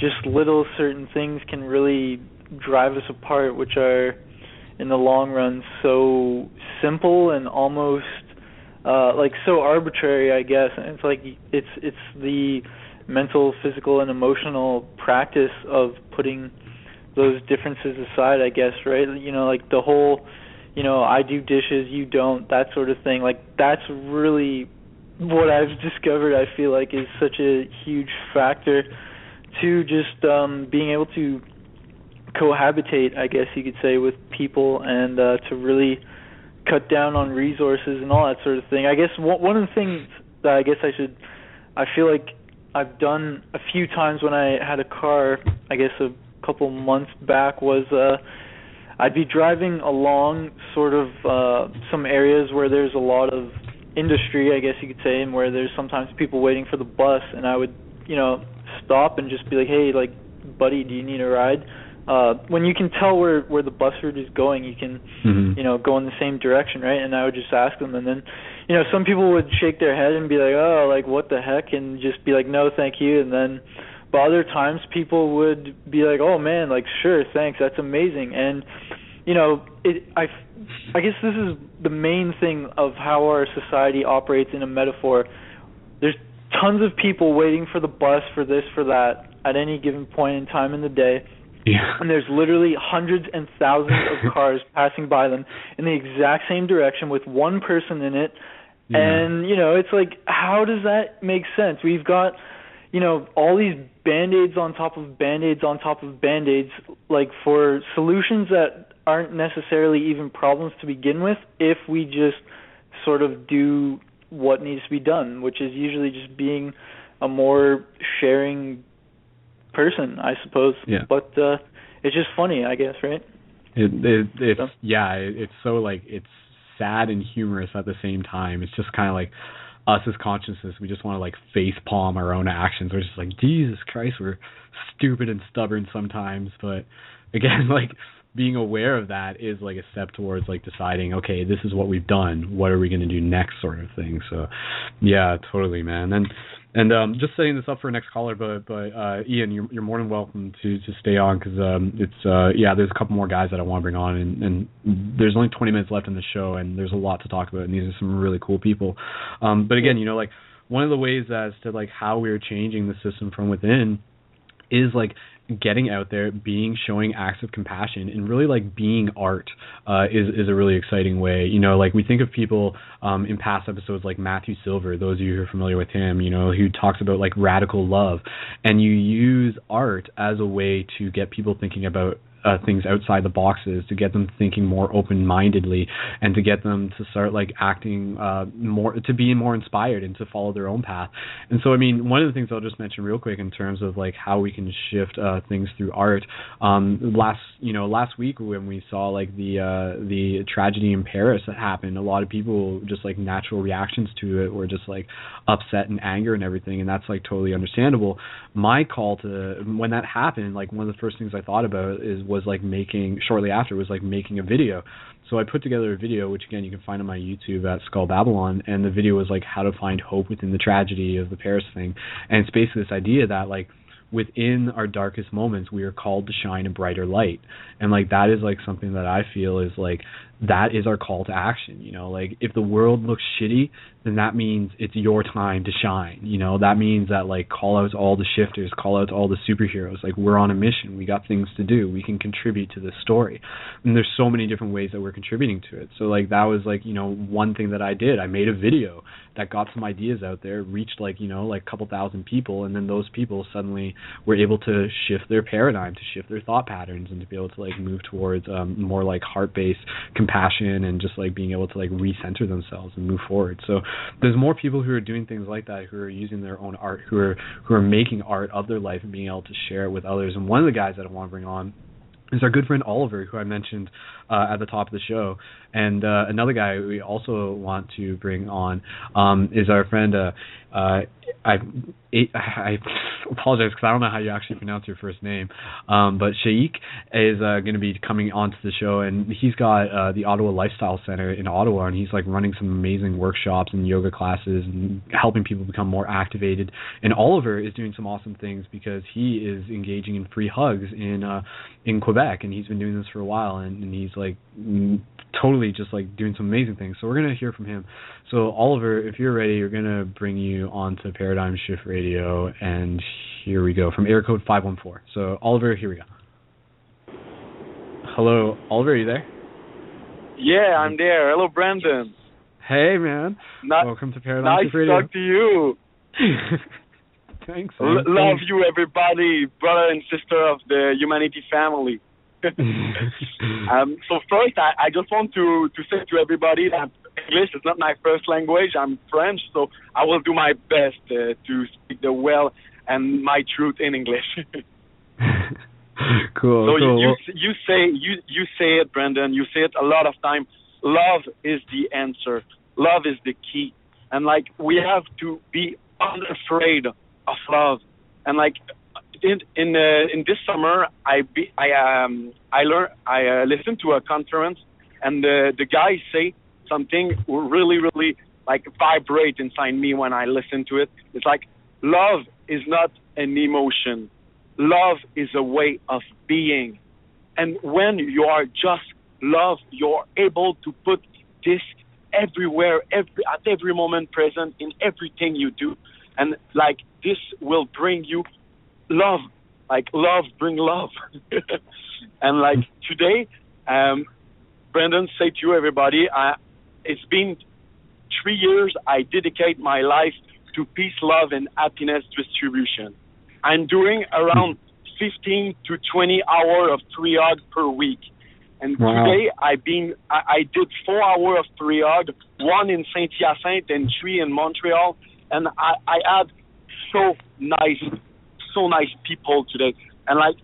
just little certain things can really drive us apart, which are in the long run so simple and almost like so arbitrary, I guess. And it's like it's the mental, physical, and emotional practice of putting those differences aside, I guess, right? You know, like the whole, you know, I do dishes, you don't, that sort of thing. Like that's really what I've discovered, I feel like, is such a huge factor to just being able to cohabitate, I guess you could say, with people, and to really cut down on resources and all that sort of thing. I guess one of the things that I guess I feel like I've done a few times when I had a car, I guess a couple months back, was I'd be driving along sort of some areas where there's a lot of industry, I guess you could say, and where there's sometimes people waiting for the bus, and I would, you know, stop and just be like, hey, like, buddy, do you need a ride? When you can tell where the bus route is going, you can, mm-hmm. you know, go in the same direction, right? And I would just ask them, and then, you know, some people would shake their head and be like, oh, like, what the heck, and just be like, no, thank you. And then, but other times people would be like, oh, man, like, sure, thanks, that's amazing. And, you know, I guess this is the main thing of how our society operates in a metaphor. There's tons of people waiting for the bus, for this, for that, at any given point in time in the day. Yeah. And there's literally hundreds and thousands of cars passing by them in the exact same direction with one person in it. Yeah. And, you know, it's like, how does that make sense? We've got, you know, all these Band-Aids on top of Band-Aids on top of Band-Aids, like for solutions that aren't necessarily even problems to begin with, if we just sort of do what needs to be done, which is usually just being a more sharing person, I suppose. Yeah. But it's just funny, I guess, right? It's so like, it's sad and humorous at the same time. It's just kind of like us as consciousness, we just want to like face palm our own actions. We're just like, Jesus Christ, we're stupid and stubborn sometimes. But again, like being aware of that is like a step towards like deciding, okay, this is what we've done, what are we going to do next, sort of thing. So yeah, totally, man. And And just setting this up for our next caller, but Ian, you're more than welcome to stay on because there's a couple more guys that I want to bring on, and there's only 20 minutes left in the show, and there's a lot to talk about, and these are some really cool people. But again, you know, like one of the ways as to like how we're changing the system from within is like getting out there, showing acts of compassion, and really like being art is a really exciting way. You know, like we think of people in past episodes like Matthew Silver, those of you who are familiar with him, you know, who talks about like radical love, and you use art as a way to get people thinking about things outside the boxes, to get them thinking more open-mindedly, and to get them to start like acting more, to be more inspired and to follow their own path. And so, I mean, one of the things I'll just mention real quick in terms of like how we can shift things through art. Last week when we saw like the tragedy in Paris that happened, a lot of people just like natural reactions to it were just like upset and anger and everything, and that's like totally understandable. My call to when that happened, like one of the first things I thought about was making a video. So I put together a video, which again you can find on my YouTube at Skull Babylon, and the video was like how to find hope within the tragedy of the Paris thing. And it's basically this idea that like within our darkest moments we are called to shine a brighter light, and like that is like something that I feel is like that is our call to action. You know, like if the world looks shitty, then that means it's your time to shine. You know, that means that like call out to all the shifters, call out to all the superheroes, like we're on a mission, we got things to do, we can contribute to this story. And there's so many different ways that we're contributing to it. So like that was like, you know, one thing that I did. I made a video that got some ideas out there, reached like, you know, like a couple thousand people, and then those people suddenly were able to shift their paradigm, to shift their thought patterns, and to be able to like move towards more like heart-based compassion and just like being able to like recenter themselves and move forward. So there's more people who are doing things like that, who are using their own art, who are making art of their life and being able to share it with others. And one of the guys that I want to bring on is our good friend Oliver, who I mentioned at the top of the show. And another guy we also want to bring on is our friend I apologize because I don't know how you actually pronounce your first name, but Sheik is going to be coming onto the show, and he's got the Ottawa Lifestyle Center in Ottawa, and he's like running some amazing workshops and yoga classes and helping people become more activated. And Oliver is doing some awesome things because he is engaging in free hugs in Quebec, and he's been doing this for a while, and he's like totally just like doing some amazing things. So we're going to hear from him. So Oliver, if you're ready, we're going to bring you on to Paradigm Shift Radio, and here we go from air code 514. So Oliver, here we go. Hello, Oliver, are you there? Yeah, I'm there. Hello, Brendan. Hey, man. Welcome to Paradigm Shift Radio. Nice to talk to you. Thanks. Love you, everybody, brother and sister of the humanity family. So first, I just want to say to everybody that English is not my first language. I'm French, so I will do my best to speak the well and my truth in English. Cool. So cool. You say it, Brendan. You say it a lot of time. Love is the answer. Love is the key. And like we have to be unafraid of love. And like in this summer, I listened to a conference, and the guy say something really, really like vibrate inside me when I listen to it. It's like love is not an emotion. Love is a way of being. And when you are just love, you're able to put this everywhere, at every moment present in everything you do. And like this will bring you love. Like love bring love. And like today, Brendan say to you, everybody, it's been 3 years I dedicate my life to peace, love, and happiness distribution. I'm doing around 15 to 20 hours of triage per week. And wow. Today I did 4 hours of triage, one in Saint-Hyacinthe and 3 in Montreal. And I had so nice people today. And like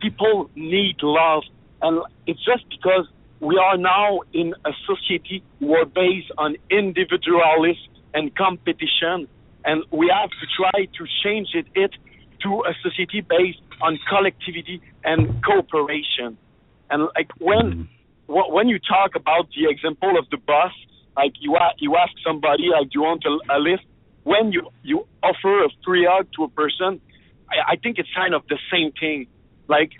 people need love. And it's just because we are now in a society where based on individualism and competition, and we have to try to change it to a society based on collectivity and cooperation. And like when you talk about the example of the bus, like you ask somebody, like, do you want a lift? when you offer a free hug to a person, I think it's kind of the same thing. Like,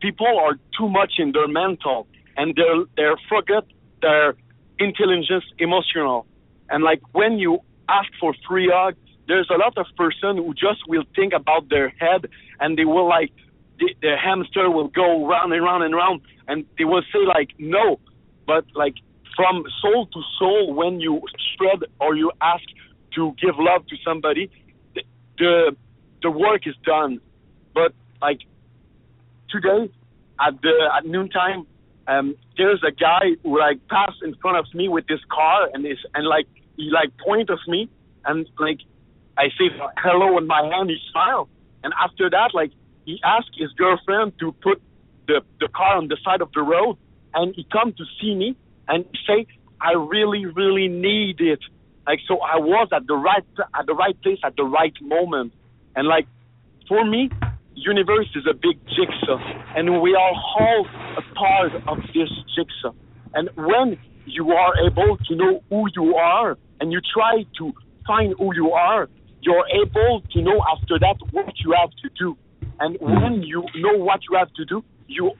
people are too much in their mental, and they forget their intelligence, emotional. And like, when you ask for free hug, there's a lot of person who just will think about their head, and they will like, the hamster will go round and round and round, and they will say like, no. But like, from soul to soul, when you spread or you ask to give love to somebody, the work is done. But like today at noontime, there's a guy who like passed in front of me with his car, and like he like pointed at me, and like I say hello with my hand, he smiled, and after that like he asked his girlfriend to put the car on the side of the road, and he come to see me, and he say, I really, really need it. Like, so I was at the right place at the right moment. And like, for me, universe is a big jigsaw, and we are all a part of this jigsaw. And when you are able to know who you are, and you try to find who you are, you're able to know after that what you have to do. And when you know what you have to do, you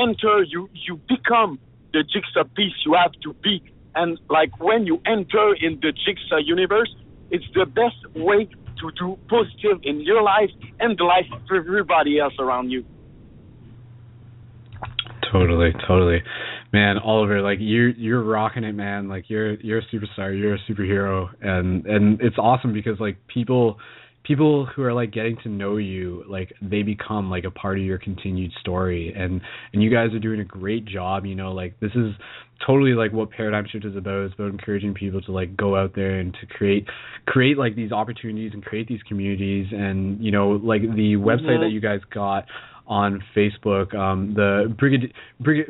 enter, you become the jigsaw piece you have to be. And like, when you enter in the jigsaw universe, it's the best way to do positive in your life and the life of everybody else around you. Totally. Man, Oliver, like you're rocking it, man. Like you're a superstar, you're a superhero, and it's awesome because like people who are like getting to know you, like they become like a part of your continued story, and you guys are doing a great job. You know, like this is totally like what Paradigm Shift is about. It's about encouraging people to like go out there and to create like these opportunities and create these communities. And you know, like the website that you guys got on Facebook, the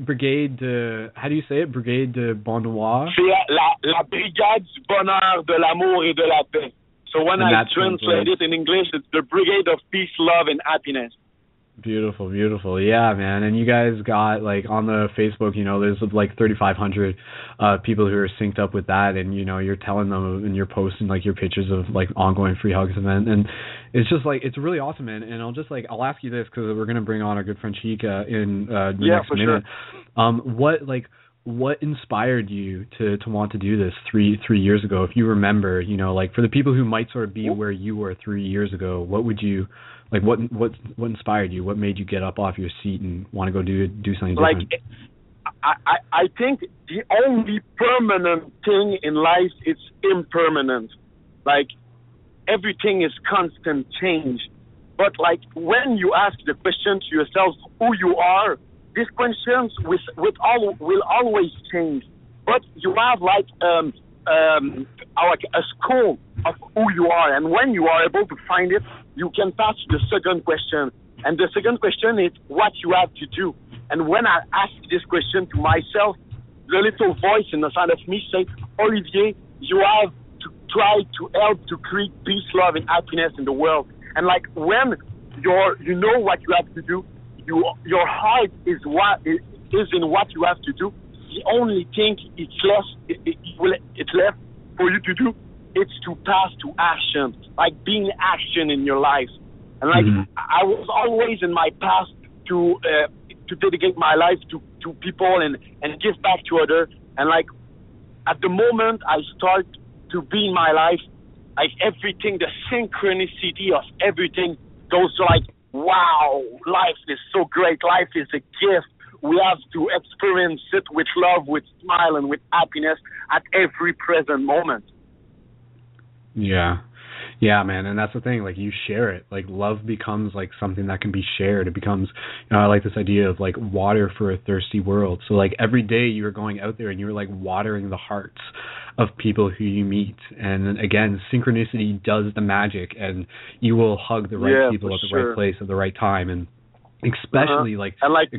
brigade de, how do you say it? Brigade de Bonheur. C'est la brigade du bonheur, de l'amour et de la paix. So when I translate it in English, it's the Brigade of Peace, Love, and Happiness. Beautiful. Yeah, man. And you guys got, like, on the Facebook, you know, there's, like, 3,500 people who are synced up with that. And, you know, you're telling them and you're posting, like, your pictures of, like, ongoing free hugs event. And it's just, like, it's really awesome, man. And I'll just, like, I'll ask you this because we're going to bring on our good friend Sheik in the next minute. Sure. What inspired you to want to do this three years ago? If you remember, you know, like for the people who might sort of be where you were 3 years ago, what would you like? What inspired you? What made you get up off your seat and want to go do something different? Like, I think the only permanent thing in life is impermanent. Like everything is constant change. But like when you ask the question to yourself, who you are, these questions will always change, but you have like a score of who you are, and when you are able to find it, you can pass the second question. And the second question is what you have to do. And when I ask this question to myself, the little voice inside of me say, Olivier, you have to try to help to create peace, love, and happiness in the world. And like when you know what you have to do, your heart is in what you have to do. The only thing it's left for you to do, it's to pass to action, like being action in your life. And like I was always in my past to dedicate my life to people and give back to others. And like at the moment I start to be in my life, like everything, the synchronicity of everything goes to like, wow, life is so great. Life is a gift. We have to experience it with love, with smile, and with happiness at every present moment. Yeah, man. And that's the thing, like you share it, like love becomes like something that can be shared. It becomes, you know, I like this idea of like water for a thirsty world. So like every day you were going out there and you were like watering the hearts of people who you meet. And again, synchronicity does the magic, and you will hug the right people at the right place at the right time. And especially when somebody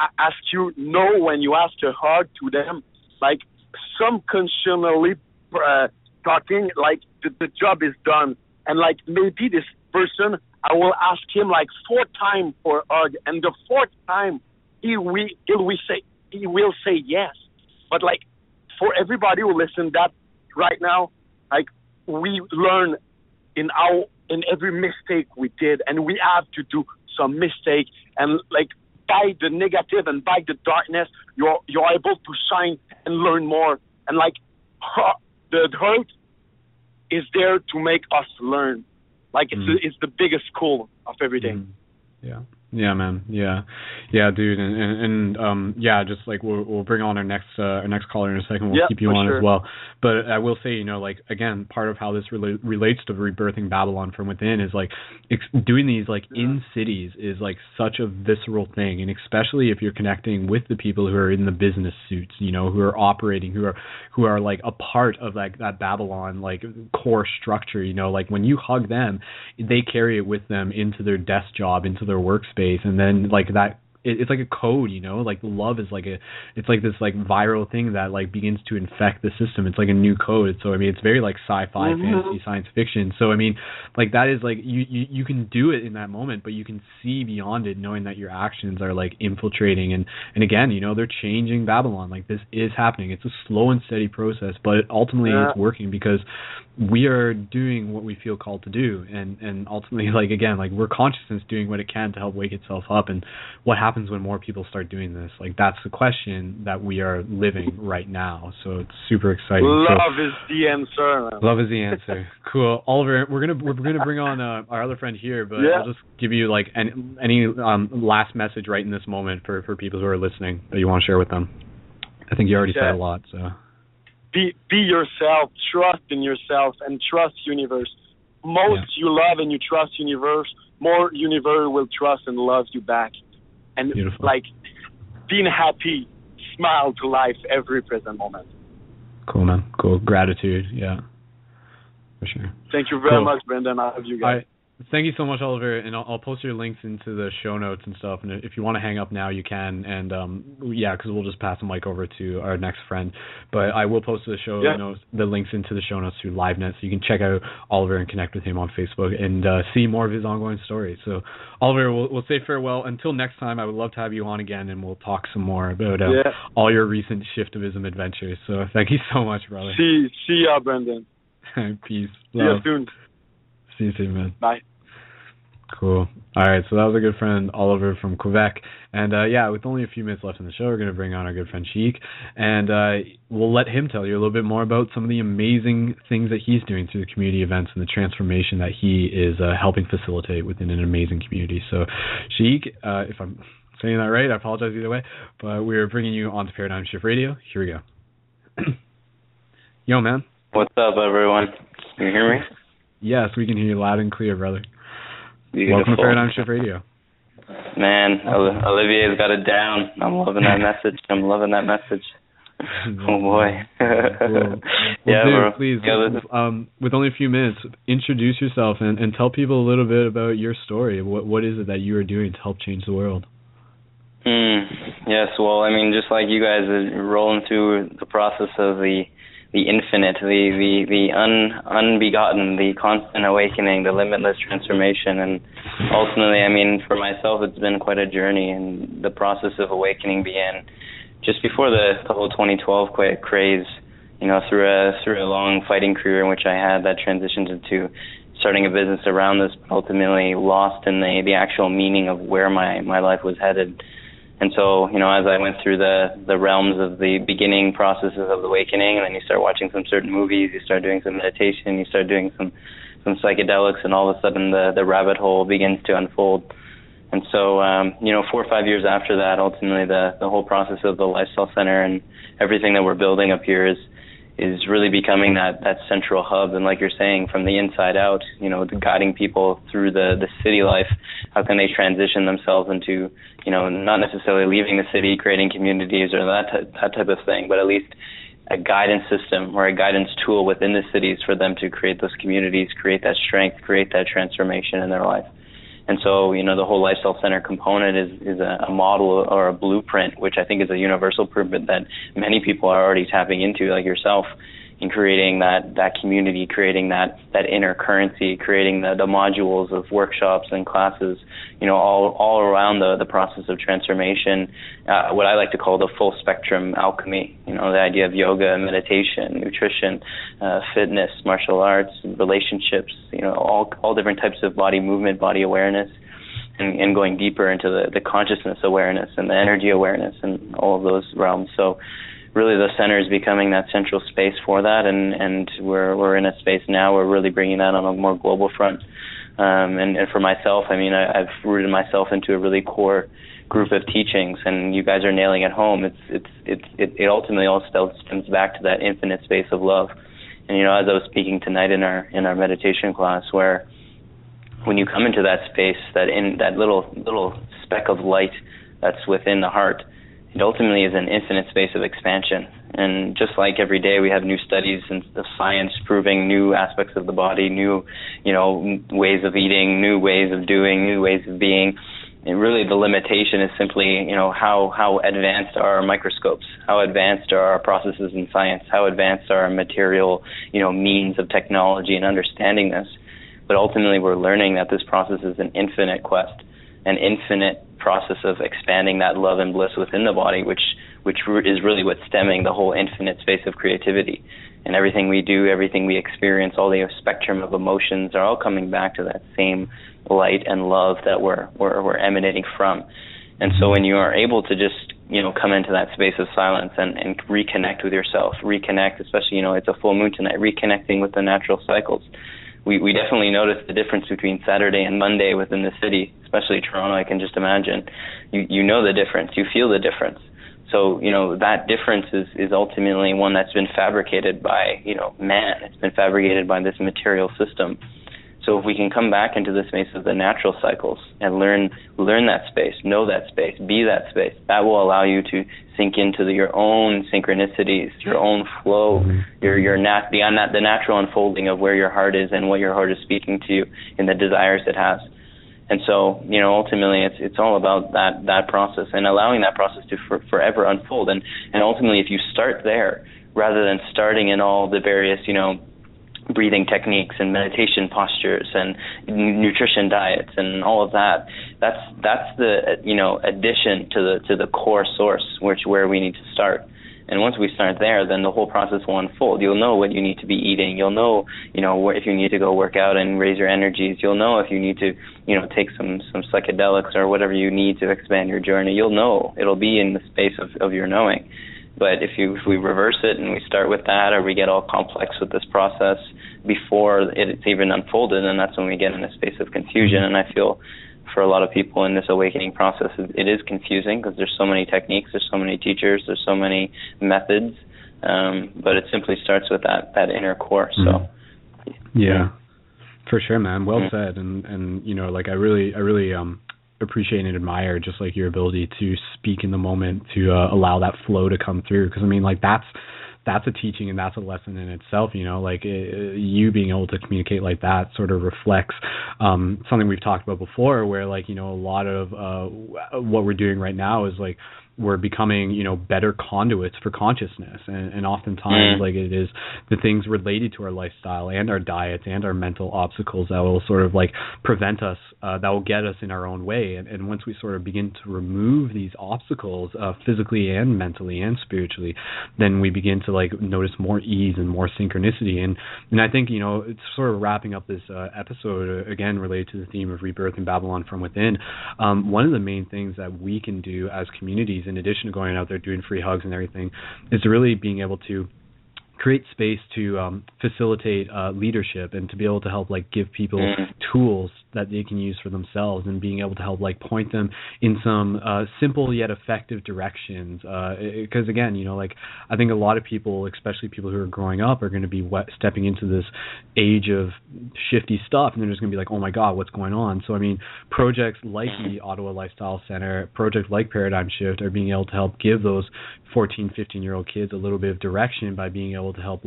asks you no, when you ask a hug to them, like subconsciously talking, like the job is done. And like maybe this person, I will ask him like 4 times for a hug, and the 4th time he will say yes. But like for everybody who listened that right now, like, we learn in our, in every mistake we did, and we have to do some mistake, and like by the negative and by the darkness, you're able to shine and learn more. And like the hurt is there to make us learn. Like it's the biggest school of everything. Yeah. Yeah, man. Yeah. Yeah, dude. And yeah, just like we'll bring on our next caller in a second. We'll keep you on sure. as well. But I will say, you know, like, again, part of how this relates to rebirthing Babylon from within is like doing these like in cities is like such a visceral thing. And especially if you're connecting with the people who are in the business suits, you know, who are operating, who are like a part of like that Babylon, like core structure, you know, like when you hug them, they carry it with them into their desk job, into their workspace. And then like that, it's like a code, you know, like love is like it's like this like viral thing that like begins to infect the system. It's like a new code. So I mean, it's very like sci-fi, fantasy, science fiction. So I mean, like that is like you can do it in that moment, but you can see beyond it, knowing that your actions are like infiltrating. And again, you know, they're changing Babylon. Like this is happening. It's a slow and steady process, but ultimately it's working because we are doing what we feel called to do. And ultimately, like, again, like we're consciousness doing what it can to help wake itself up. And what happens when more people start doing this? Like, that's the question that we are living right now. So it's super exciting. Love is the answer. Man. Love is the answer. Cool. Oliver, we're going to bring on our other friend here, but I'll just give you like any last message right in this moment for people who are listening that you want to share with them. I think you already said a lot, so. Be yourself, trust in yourself, and trust universe. You love and you trust universe, more universe will trust and love you back. And beautiful. Like being happy, smile to life every present moment. Cool, man. Cool. Gratitude, yeah. For sure. Thank you very much, Brendan. I love you guys. Thank you so much, Oliver, and I'll post your links into the show notes and stuff, and if you want to hang up now, you can, and because we'll just pass the mic over to our next friend, but I will post the links into the show notes through LiveNet, so you can check out Oliver and connect with him on Facebook and see more of his ongoing stories. So, Oliver, we'll say farewell. Until next time, I would love to have you on again, and we'll talk some more about all your recent shiftivism adventures. So thank you so much, brother. See ya, Brendan. Peace. Love. See ya soon. See you soon, man. Bye. Cool. All right, so that was our good friend Oliver from Quebec. And with only a few minutes left in the show, we're going to bring on our good friend Sheik, and we'll let him tell you a little bit more about some of the amazing things that he's doing through the community events and the transformation that he is helping facilitate within an amazing community. So, Sheik, if I'm saying that right, I apologize either way, but we're bringing you on to Paradigm Shift Radio. Here we go. Yo, man. What's up, everyone? Can you hear me? Yes, we can hear you loud and clear, brother. Beautiful. Welcome to Paradigm Shift Radio. Man, Olivier's got it down. I'm loving that message. Oh, boy. Cool. Well, dude, please, with only a few minutes, introduce yourself and tell people a little bit about your story. What is it that you are doing to help change the world? Yes, well, I mean, just like you guys are rolling through the process of the infinite, the unbegotten, the constant awakening, the limitless transformation. And ultimately, I mean, for myself, it's been quite a journey. And the process of awakening began just before the whole 2012 craze, you know, through a long fighting career in which I had that transitioned into starting a business around this, but ultimately lost in the actual meaning of where my life was headed. And so, you know, as I went through the realms of the beginning processes of the awakening, and then you start watching some certain movies, you start doing some meditation, you start doing some psychedelics, and all of a sudden the rabbit hole begins to unfold. And so, 4 or 5 years after that, ultimately the whole process of the Lifestyle Center and everything that we're building up here is really becoming that central hub. And like you're saying, from the inside out, you know, guiding people through the city life, how can they transition themselves into, you know, not necessarily leaving the city, creating communities or that type of thing, but at least a guidance system or a guidance tool within the cities for them to create those communities, create that strength, create that transformation in their life. And so, you know, the whole Lifestyle Center component is a model or a blueprint, which I think is a universal blueprint that many people are already tapping into, like yourself, in creating that community, creating that inner currency, creating the modules of workshops and classes, all around the process of transformation, what I like to call the full spectrum alchemy, the idea of yoga, meditation, nutrition, fitness, martial arts, relationships, all different types of body movement, body awareness, and going deeper into the consciousness awareness and the energy awareness and all of those realms. So really the center is becoming that central space for that, and we're in a space now we're really bringing that on a more global front. And for myself, I've rooted myself into a really core group of teachings, and you guys are nailing it home. It ultimately all stems back to that infinite space of love. And as I was speaking tonight in our meditation class, where when you come into that space, that little speck of light that's within the heart, it ultimately is an infinite space of expansion. And just like every day we have new studies and the science proving new aspects of the body, new ways of eating, new ways of doing, new ways of being. And really the limitation is simply how advanced are our microscopes, how advanced are our processes in science, how advanced are our material means of technology and understanding this. But ultimately we're learning that this process is an infinite quest, an infinite process of expanding that love and bliss within the body, which is really what's stemming the whole infinite space of creativity. And everything we do, everything we experience, all the spectrum of emotions are all coming back to that same light and love that we're emanating from. And so when you are able to just come into that space of silence and reconnect with yourself, reconnect, especially it's a full moon tonight, reconnecting with the natural cycles. We definitely noticed the difference between Saturday and Monday within the city, especially Toronto. I can just imagine. You know the difference. You feel the difference. So, that difference is ultimately one that's been fabricated by, man. It's been fabricated by this material system. So if we can come back into the space of the natural cycles and learn that space, know that space, be that space, that will allow you to sink into your own synchronicities, your own flow, the natural unfolding of where your heart is and what your heart is speaking to you and the desires it has. And so, ultimately, it's all about that process and allowing that process to forever unfold. And ultimately, if you start there, rather than starting in all the various, breathing techniques and meditation postures and nutrition diets and all of that's the addition to the core source, where we need to start. And once we start there, then the whole process will unfold. You'll know what you need to be eating. You'll know, if you need to go work out and raise your energies. You'll know if you need to, take some psychedelics or whatever you need to expand your journey. You'll know. It'll be in the space of your knowing. But if we reverse it and we start with that, or we get all complex with this process before it's even unfolded, then that's when we get in a space of confusion. And I feel for a lot of people in this awakening process, it is confusing because there's so many techniques, there's so many teachers, there's so many methods. But it simply starts with that inner core. So, yeah, for sure, man. Well said. And I really appreciate and admire just like your ability to speak in the moment, to allow that flow to come through, because that's a teaching and that's a lesson in itself. You being able to communicate like that sort of reflects something we've talked about before, where a lot of what we're doing right now is we're becoming, better conduits for consciousness. And oftentimes, it is the things related to our lifestyle and our diets and our mental obstacles that will sort of prevent us, that will get us in our own way. And once we sort of begin to remove these obstacles physically and mentally and spiritually, then we begin to notice more ease and more synchronicity. And I think, it's sort of wrapping up this episode, again, related to the theme of rebirth in Babylon from within. One of the main things that we can do as communities, in addition to going out there doing free hugs and everything, is really being able to create space to facilitate leadership, and to be able to help give people tools that they can use for themselves, and being able to help point them in some simple yet effective directions, because again, I think a lot of people, especially people who are growing up, are going to be stepping into this age of shifty stuff, and they're just going to be like, oh my god, what's going on? So projects like the Ottawa Lifestyle Center, projects like Paradigm Shift, are being able to help give those 14, 15-year-old kids a little bit of direction by being able to help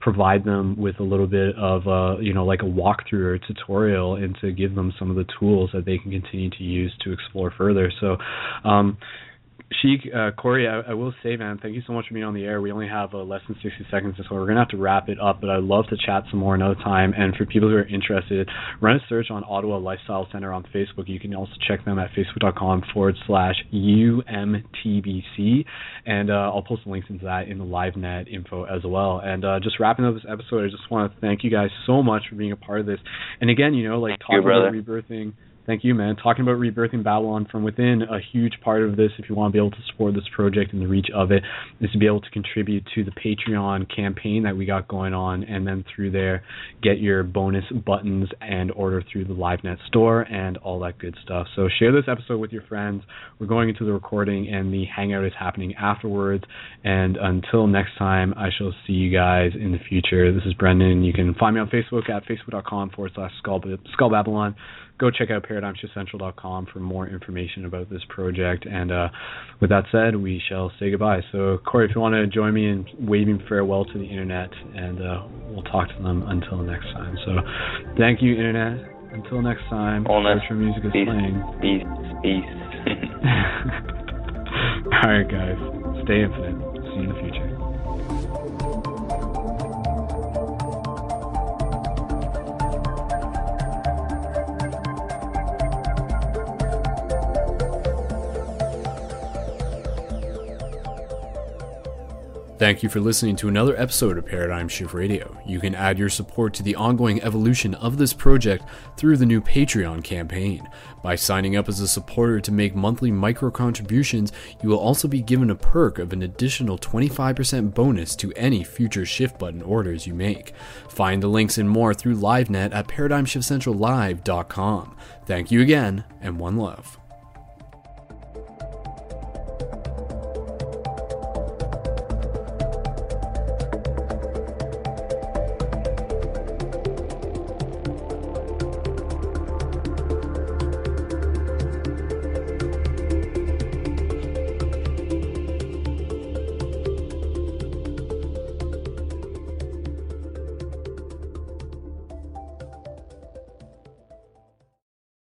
provide them with a little bit of a walkthrough or a tutorial, and to give them some of the tools that they can continue to use to explore further. So Sheik, Corey, I will say, man, thank you so much for being on the air. We only have less than 60 seconds, so we're going to have to wrap it up, but I'd love to chat some more another time. And for people who are interested, run a search on Ottawa Lifestyle Center on Facebook. You can also check them at facebook.com/UMTBC. And I'll post the links into that in the LiveNet info as well. And just wrapping up this episode, I just want to thank you guys so much for being a part of this. And again, you know, like talking about rebirthing. Thank you, man. Talking about rebirthing Babylon from within, a huge part of this, if you want to be able to support this project and the reach of it, is to be able to contribute to the Patreon campaign that we got going on, and then through there, get your bonus buttons and order through the LiveNet store and all that good stuff. So share this episode with your friends. We're going into the recording, and the hangout is happening afterwards. And until next time, I shall see you guys in the future. This is Brendan. You can find me on Facebook at facebook.com/SkullBabylon. Go check out ParadigmShiftCentral.com for more information about this project. And with that said, we shall say goodbye. So, Corey, if you want to join me in waving farewell to the Internet, and we'll talk to them until next time. So, thank you, Internet. Until next time, your music is playing. Peace. All right, guys. Stay infinite. See you in the future. Thank you for listening to another episode of Paradigm Shift Radio. You can add your support to the ongoing evolution of this project through the new Patreon campaign. By signing up as a supporter to make monthly micro contributions, you will also be given a perk of an additional 25% bonus to any future Shift Button orders you make. Find the links and more through LiveNet at ParadigmShiftCentralLive.com. Thank you again, and one love.